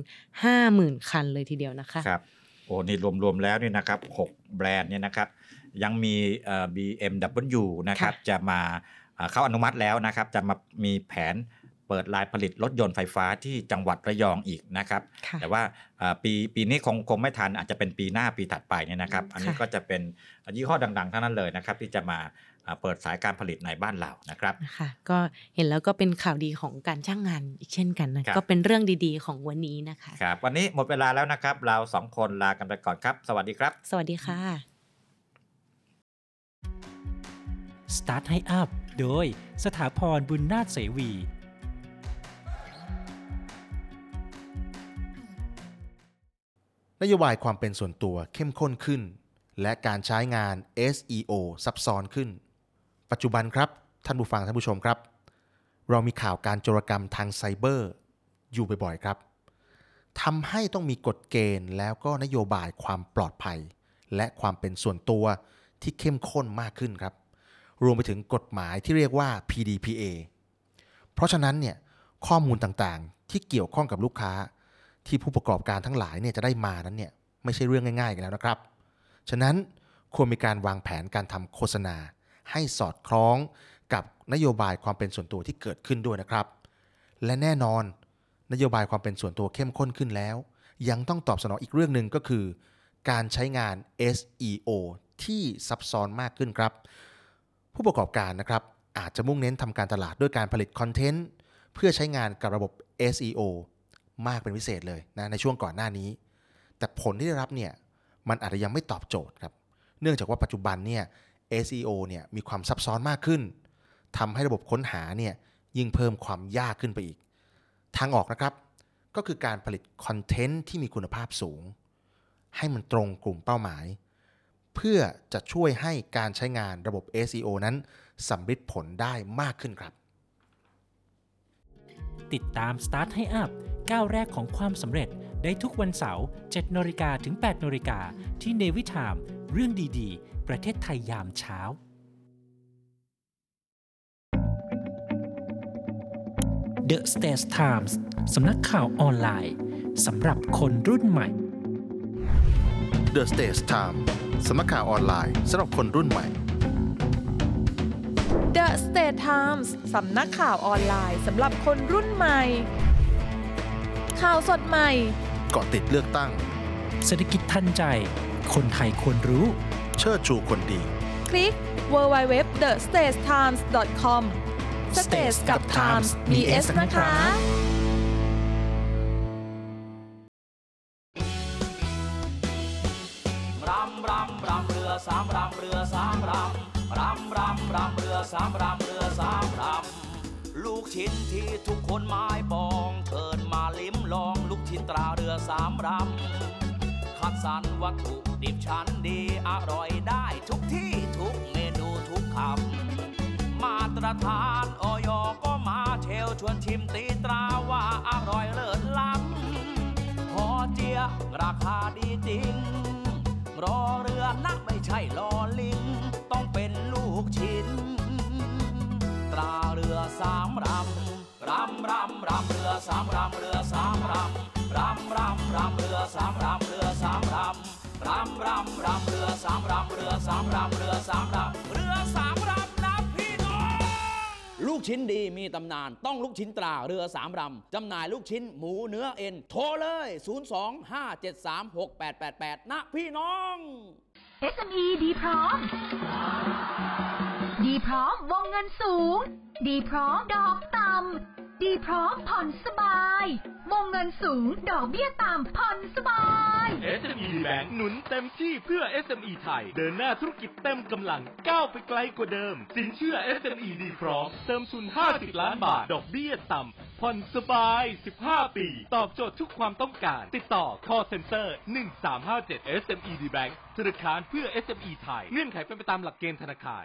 50,000 คันเลยทีเดียวนะคะครับโอ้นี่รวมๆแล้วนี่นะครับ6แบรนด์เนี่ยนะครับยังมีBMW นะครับจะมาเข้าอนุมัติแล้วนะครับจะมามีแผนเปิดลายผลิตรถยนต์ไฟฟ้าที่จังหวัดระยองอีกนะครับแต่ว่าปีนี้คงไม่ทันอาจจะเป็นปีหน้าปีถัดไปเนี่ยนะครับอันนี้ก็จะเป็นยี่ห้อดังๆทั้งนั้นเลยนะครับที่จะมาเปิดสายการผลิตในบ้านเรานะครับค่ะก็เห็นแล้วก็เป็นข่าวดีของการจ้างงานอีกเช่นกันนะก็เป็นเรื่องดีๆของวันนี้นะคะครับวันนี้หมดเวลาแล้วนะครับเราสองคนลากันไปก่อนครับสวัสดีครับสวัสดีค่ะ Start ให้อัพโดยสถาพรบุญนาถเสวีนโยบายความเป็นส่วนตัวเข้มข้นขึ้นและการใช้งาน SEO ซับซ้อนขึ้นปัจจุบันครับท่านผู้ฟังท่านผู้ชมครับเรามีข่าวการโจรกรรมทางไซเบอร์อยู่บ่อยๆครับทำให้ต้องมีกฎเกณฑ์แล้วก็นโยบายความปลอดภัยและความเป็นส่วนตัวที่เข้มข้นมากขึ้นครับรวมไปถึงกฎหมายที่เรียกว่า PDPA เพราะฉะนั้นเนี่ยข้อมูลต่างๆที่เกี่ยวข้องกับลูกค้าที่ผู้ประกอบการทั้งหลายเนี่ยจะได้มานั้นเนี่ยไม่ใช่เรื่องง่ายๆกันแล้วนะครับฉะนั้นควรมีการวางแผนการทำโฆษณาให้สอดคล้องกับนโยบายความเป็นส่วนตัวที่เกิดขึ้นด้วยนะครับและแน่นอนนโยบายความเป็นส่วนตัวเข้มข้นขึ้นแล้วยังต้องตอบสนองอีกเรื่องนึงก็คือการใช้งาน SEO ที่ซับซ้อนมากขึ้นครับผู้ประกอบการนะครับอาจจะมุ่งเน้นทำการตลาดด้วยการผลิตคอนเทนต์เพื่อใช้งานกับระบบ SEO มากเป็นพิเศษเลยนะในช่วงก่อนหน้านี้แต่ผลที่ได้รับเนี่ยมันอาจจะยังไม่ตอบโจทย์ครับเนื่องจากว่าปัจจุบันเนี่ย SEO เนี่ยมีความซับซ้อนมากขึ้นทำให้ระบบค้นหาเนี่ยยิ่งเพิ่มความยากขึ้นไปอีกทางออกนะครับก็คือการผลิตคอนเทนต์ที่มีคุณภาพสูงให้มันตรงกลุ่มเป้าหมายเพื่อจะช่วยให้การใช้งานระบบ SEO นั้นสำฤทธิ์ผลได้มากขึ้นครับติดตาม Start ให้อัพก้าวแรกของความสำเร็จได้ทุกวันเสาร์ 7:00 น. ถึง 8:00 น. ที่ Navy Time เรื่องดีๆประเทศไทยยามเช้าThe States Times สำนักข่าวออนไลน์สำหรับคนรุ่นใหม่ The States Times สำนักข่าวออนไลน์สำหรับคนรุ่นใหม่ The States Times สำนักข่าวออนไลน์สำหรับคนรุ่นใหม่ข่าวสดใหม่เกาะติดเลือกตั้งเศรษฐกิจทันใจคนไทยควรรู้เชิดชูคนดีคลิก www.thestates.com States กับ Times มี S นะคะรำรำรำเรือสามรำเรือสามรำรำรำรำเรือสามรำเรือสามรำลูกชิ้นที่ทุกคนหมายปองเกิดมาลิ้มลองลูกชิ้นตราเรือสามรำคัด สรรวัตถุดิบชั้นดีอร่อยได้ทุกที่ทุกเมนูทุกคำมาตรฐานอย.ก็มาเชลชวนชิมตีตราว่าอร่อยเลิศล้ำห่อเจี๊ยะราคาดีจริงรอเรือนะไม่ใช่ลอลิงต้องเป็นลูกชิ้นตราเรือสามรำรำรำรำเรือสามรำเรือสามรำรำรำรำเรือสามรำเรือสามรำรำรำรำเรือสามรำเรือสามรำเรือสามรำเรือสามรำนะพี่น้องลูกชิ้นดีมีตำนานต้องลูกชิ้นตราเรือสามรำจำหน่ายลูกชิ้นหมูเนื้อเอ็นโทรเลย025736888นะพี่น้อง SME ดีพร้อมดีพร้อมวงเงินสูงดีพร้อมดอกต่ำดีพร้อมผ่อนสบายวงเงินสูงดอกเบี้ยต่ำผ่อนสบาย SME Bank หนุนเต็มที่เพื่อ SME ไทยเดินหน้าธุรกิจเต็มกำลังก้าวไปไกลกว่าเดิมสินเชื่อ SME ดีพร้อมเติมทุน50ล้านบาทดอกเบี้ยต่ำผ่อนสบาย15ปีตอบโจทย์ทุกความต้องการติดต่อ Call Center 1357 SME D Bank ธนาคารเพื่อ SME ไทยเงื่อนไขเป็นไปตามหลักเกณฑ์ธนาคาร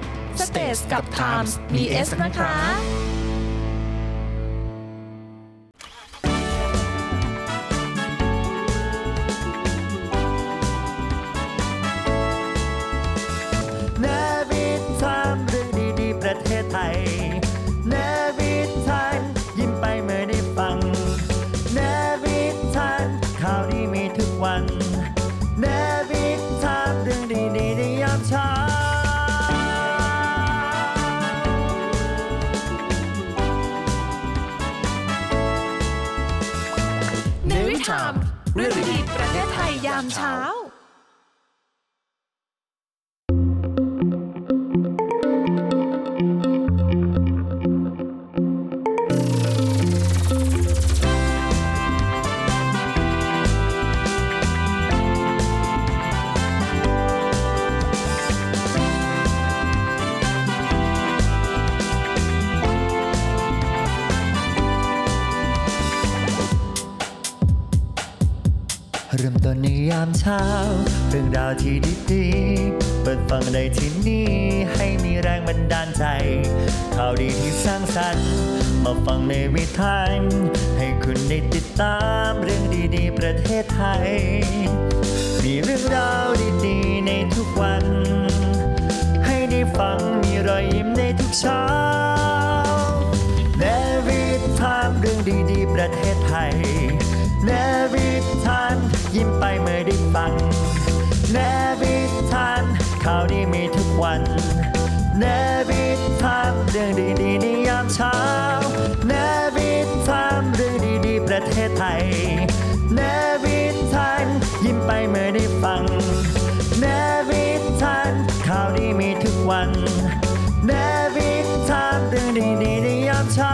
States กับ Times มี S นะคะนวิทามเรื่องดีๆประเทศไทยนวิทานยิ้มไปเมื่อได้ฟังนวิทานข่าวดีมีทุกวันนวิทามเรื่องดีๆในยามเช้าเรื่องดีประเทศไทยยามเช้าเริ่มต้นในยามเช้าเรื่องราวที่ดีๆเปิดฟังได้ที่นี่ให้มีแรงบันดาลใจข่าวดีที่สร้างสรรค์มาฟังในวิทยุให้คุณได้ติดตามเรื่องดีๆประเทศไทยมีเรื่องราวดีๆในทุกวันให้ได้ฟังมีรอยยิ้มในทุกเช้าในวิทยุเรื่องดีๆประเทศไทยเนวิทานยิ้มไปเมื่อได้ฟังเนวิทานข่าวดีมีทุกวันเนวิทานเรื่องดีๆในยามเช้าเนวิทานเรื่องดีๆประเทศไทยเนวิทานยิ้มไปเมื่อได้ฟังเนวิทานข่าวดีมีทุกวันเนวิทานเรื่องดีๆในยามเช้า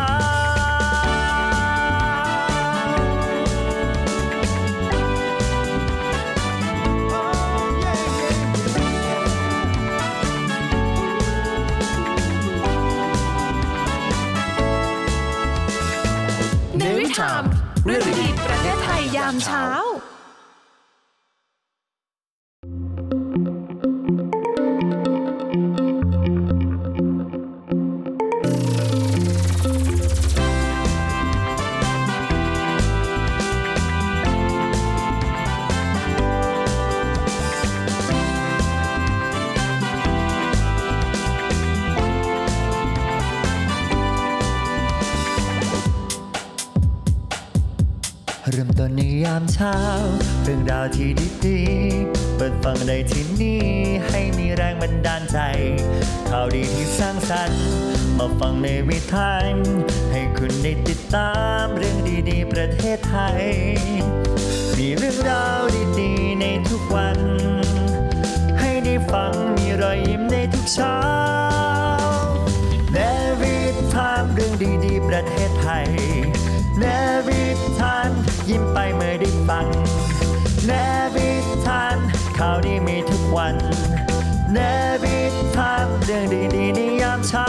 เรื่องดีประเทศไทยยามเช้าเริ่มต้นในยามเช้าเรื่องราวที่ดีๆเปิดฟังได้ที่นี่ให้มีแรงบันดาลใจข่าวดีที่สร้างสรรค์ มาฟังในวิถีให้คุณได้ติดตามเรื่องดีๆประเทศไทยมีเรื่องราวดีๆในทุกวันให้ได้ฟังมีรอยยิ้มในทุกเช้าในวิถีเรื่องดีๆประเทศไทยในวิถียิ้มไปเมื่อได้ฟังในวิถีข่าวดีมีทุกวันในวิถีเรื่องดีๆในยามเช้า